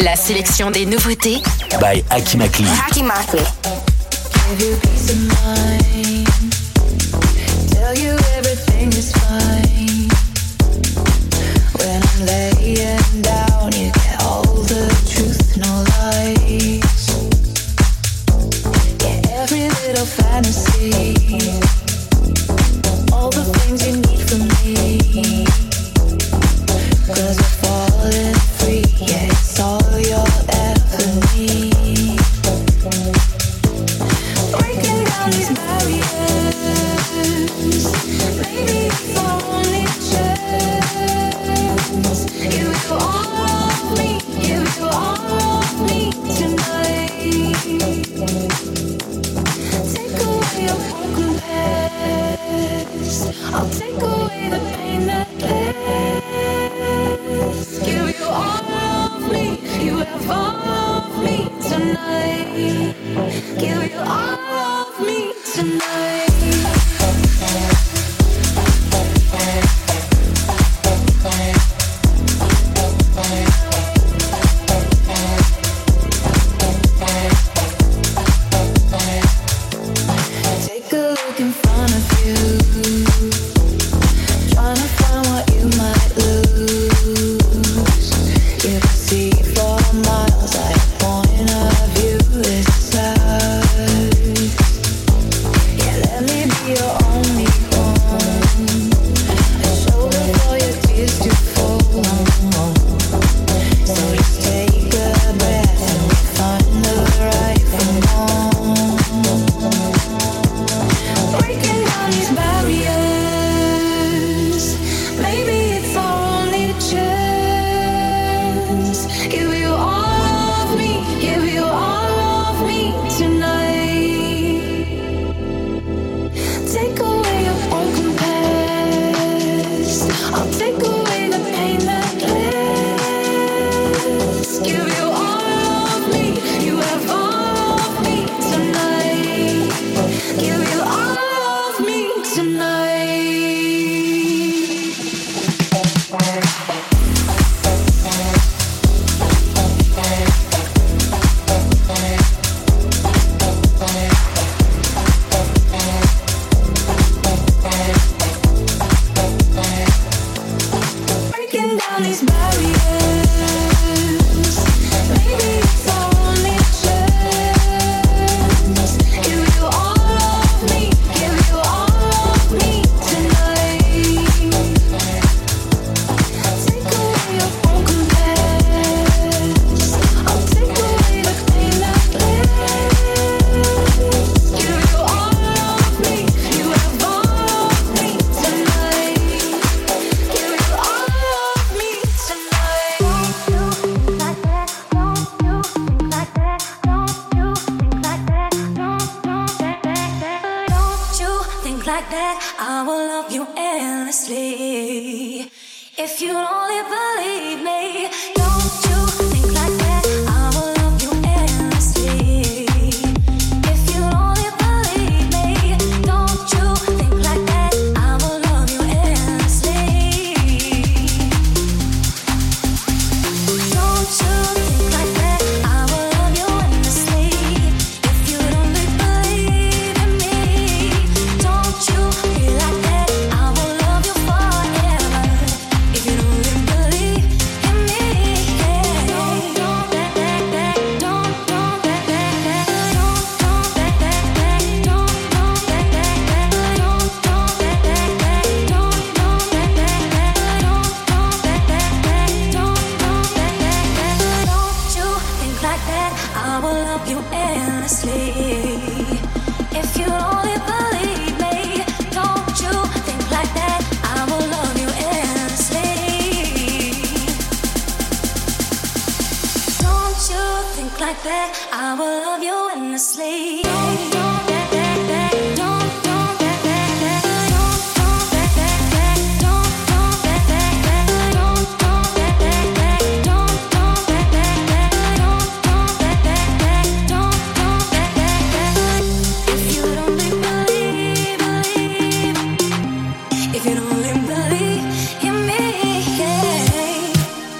La sélection des nouveautés by Hakimakli. Hakimakli.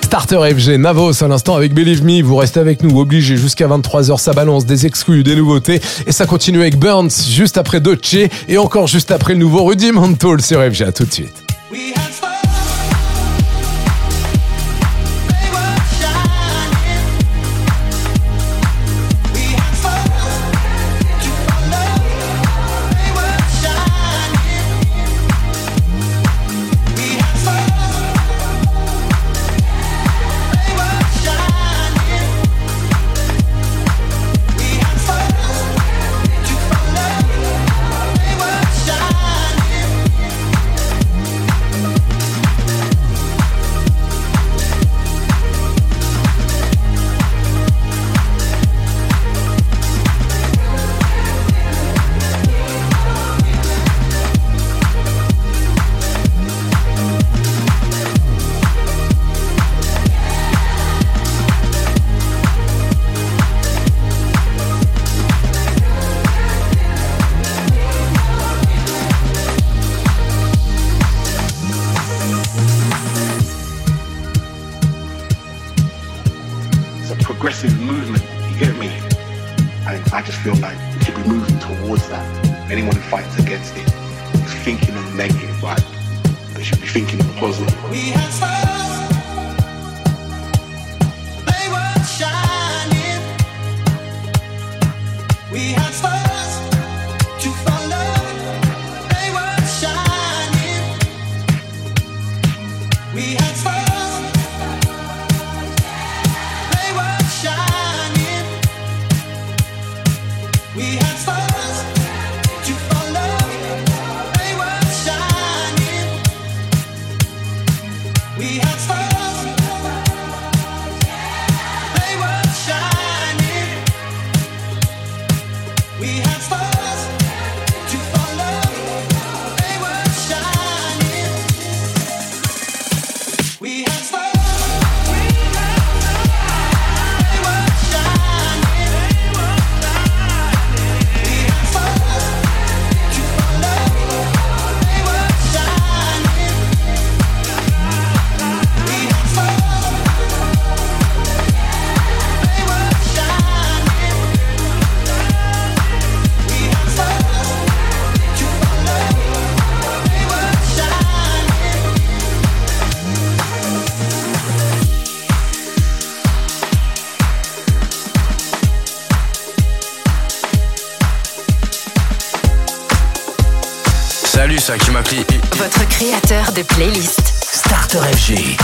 Starter FG, Navos à l'instant avec Believe Me. Vous restez avec nous, obligés jusqu'à 23h. Ça balance des exclus, des nouveautés. Et ça continue avec Burns, juste après Doce. Et encore juste après le nouveau Rudimentals sur FG. À tout de suite. progressive movement, you get me? And I just feel like we should be moving towards that. Anyone who fights against it is thinking of negative, right? They should be thinking of positive. We had stars, they were shining. We had stars to follow, they were shining. We had stars. Hakimakli, votre créateur de playlist Starter FG.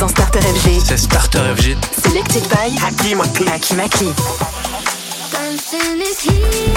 Dans Starter FG. C'est Starter FG. Selected by Hakimakli. Hakimakli. Dancing is here.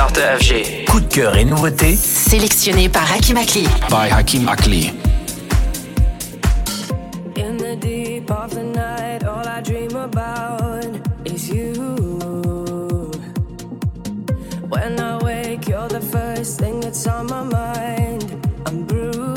Starter FG. Coup de cœur et nouveautés sélectionnés par Hakimakli. By Hakimakli. In the deep of the night, all I dream about is you. When I wake, you're the first thing that's on my mind. I'm bruised.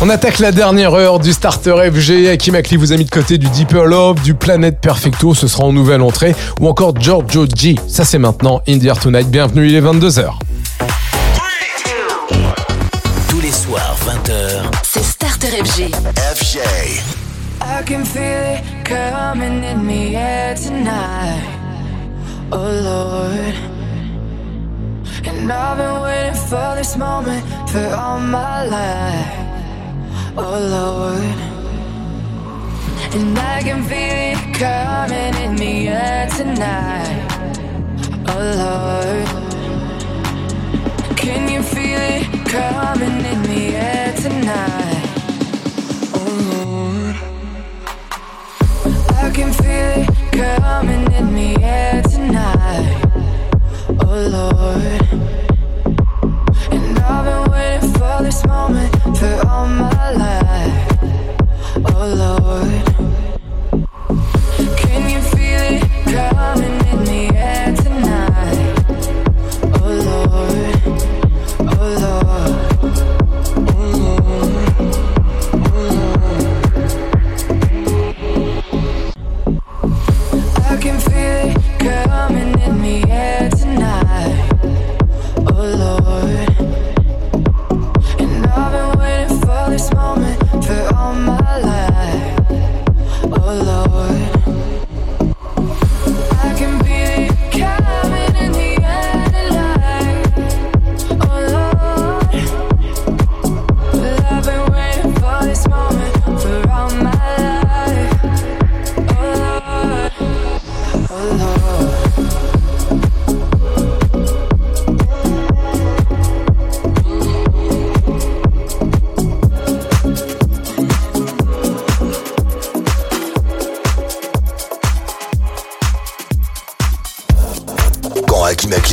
On attaque la dernière heure du Starter FG. Hakimakli vous a mis de côté du Deeper Love, du Planet Perfecto, ce sera en nouvelle entrée, ou encore Giorgio G. Ça c'est maintenant, In the Air Tonight. Bienvenue, il est 22h. Tous les soirs, 20h, c'est Starter FG. FG. I can feel it coming in the air tonight. Oh Lord. And I've been waiting for this moment for all my life. Oh Lord, and I can feel it coming in the air tonight. Oh Lord, can you feel it coming in the air tonight? Oh Lord, I can feel it coming in the air tonight. Oh Lord. I've been waiting for this moment for all my life. Oh Lord, can you feel it coming in the air tonight? Oh Lord, oh Lord, oh Lord, oh Lord. I can feel it coming in the air tonight. Oh Lord.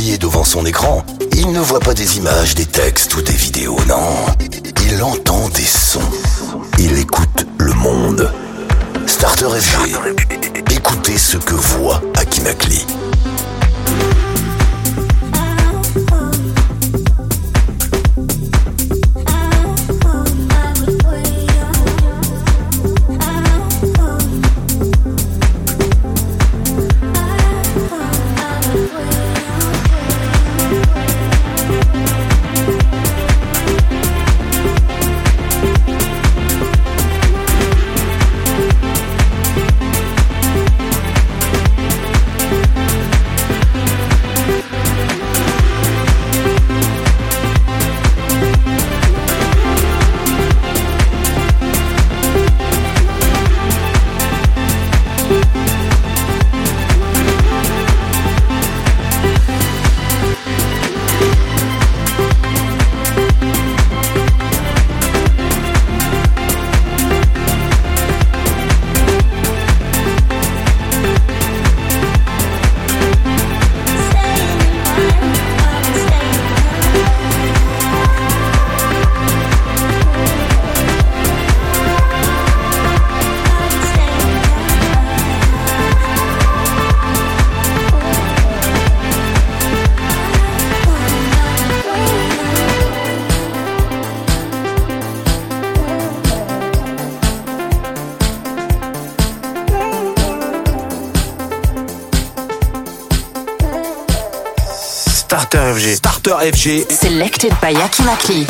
assis et devant son écran, il ne voit pas des images, des textes ou des vidéos, non. Il entend des sons. Il écoute le monde. Starter FG. Écoutez ce que voit Hakimakli. Starter FG. Selected by Hakimakli.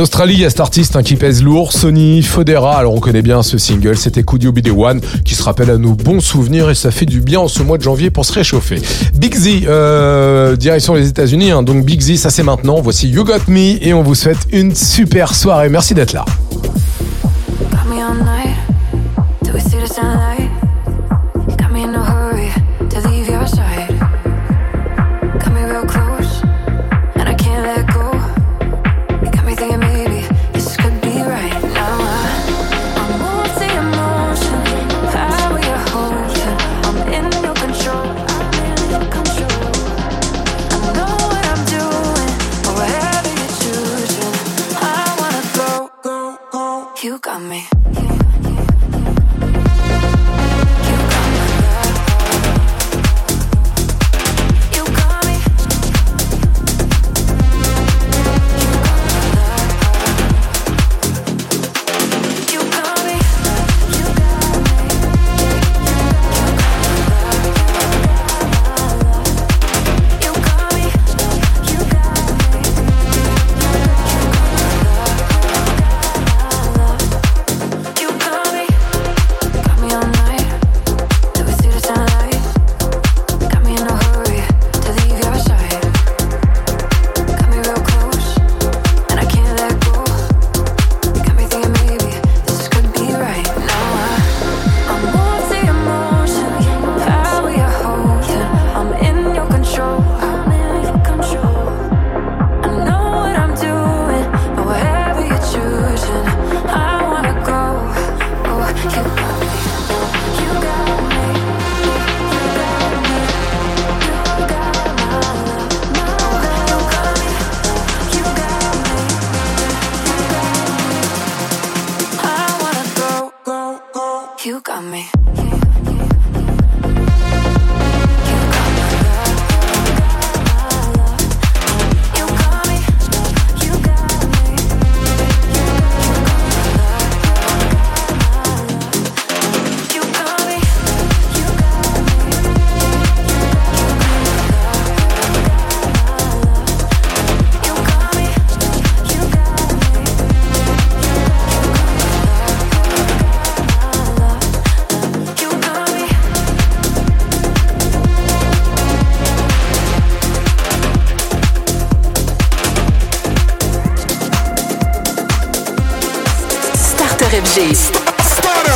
En Australie, il y a cet artiste qui pèse lourd, Sony Fodera. Alors on connaît bien ce single, c'était Could You Be The One, qui se rappelle à nos bons souvenirs et ça fait du bien en ce mois de janvier pour se réchauffer. Big Z, direction les États-Unis, donc Big Z, ça c'est maintenant. Voici You Got Me et on vous souhaite une super soirée. Merci d'être là.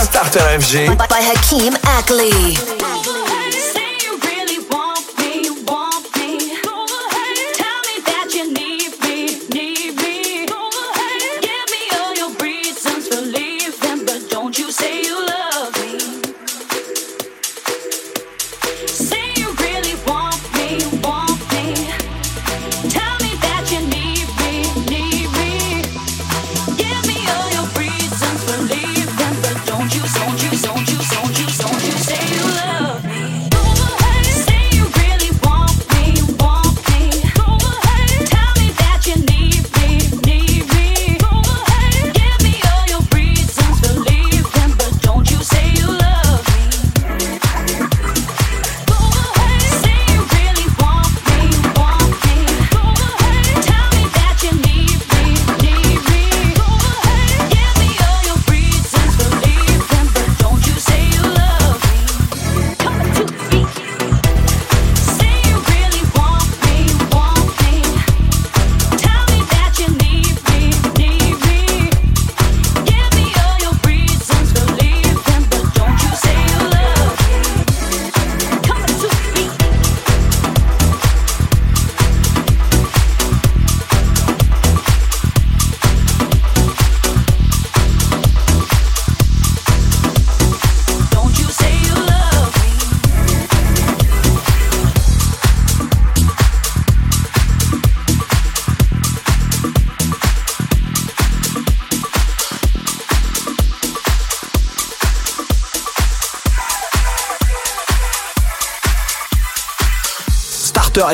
Starter FG by Hakimakli.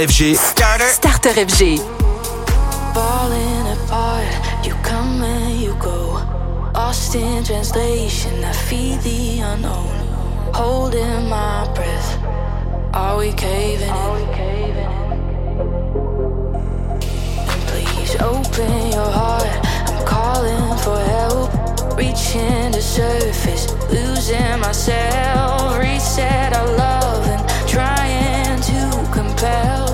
FG. Starter FG. Falling apart, you come and you go. Lost in translation, I feed the unknown. Holding my breath, are we caving in? And please open your heart, I'm calling for help, reaching the surface, losing myself, reset our love and trying to compel.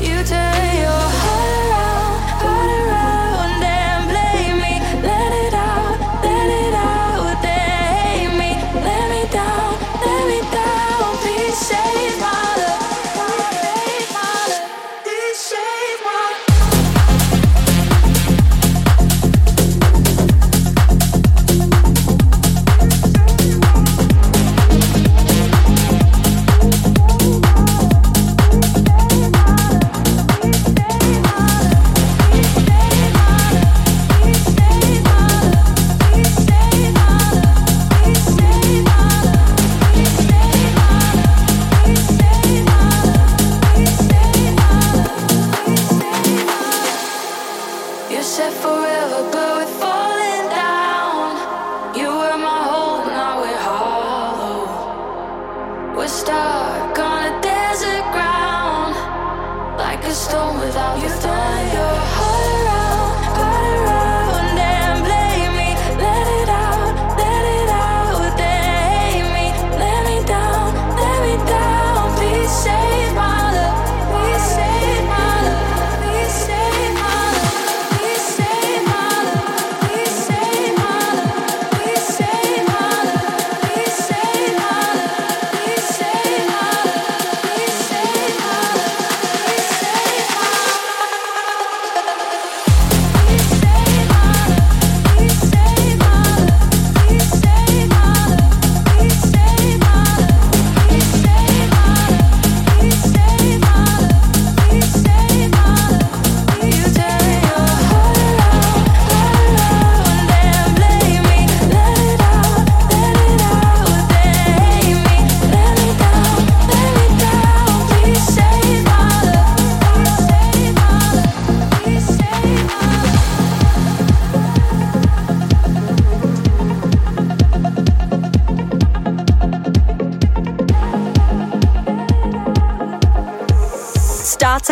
You turn your heart around and blame me, let it out, they hate me, let me down, please save my.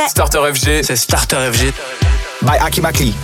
Starter FG, c'est Starter FG by Hakimakli.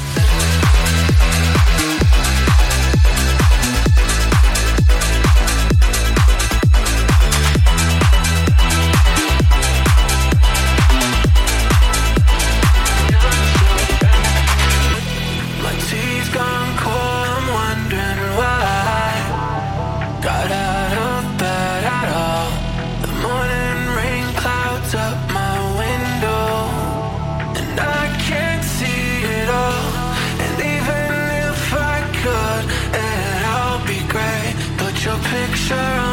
Sure.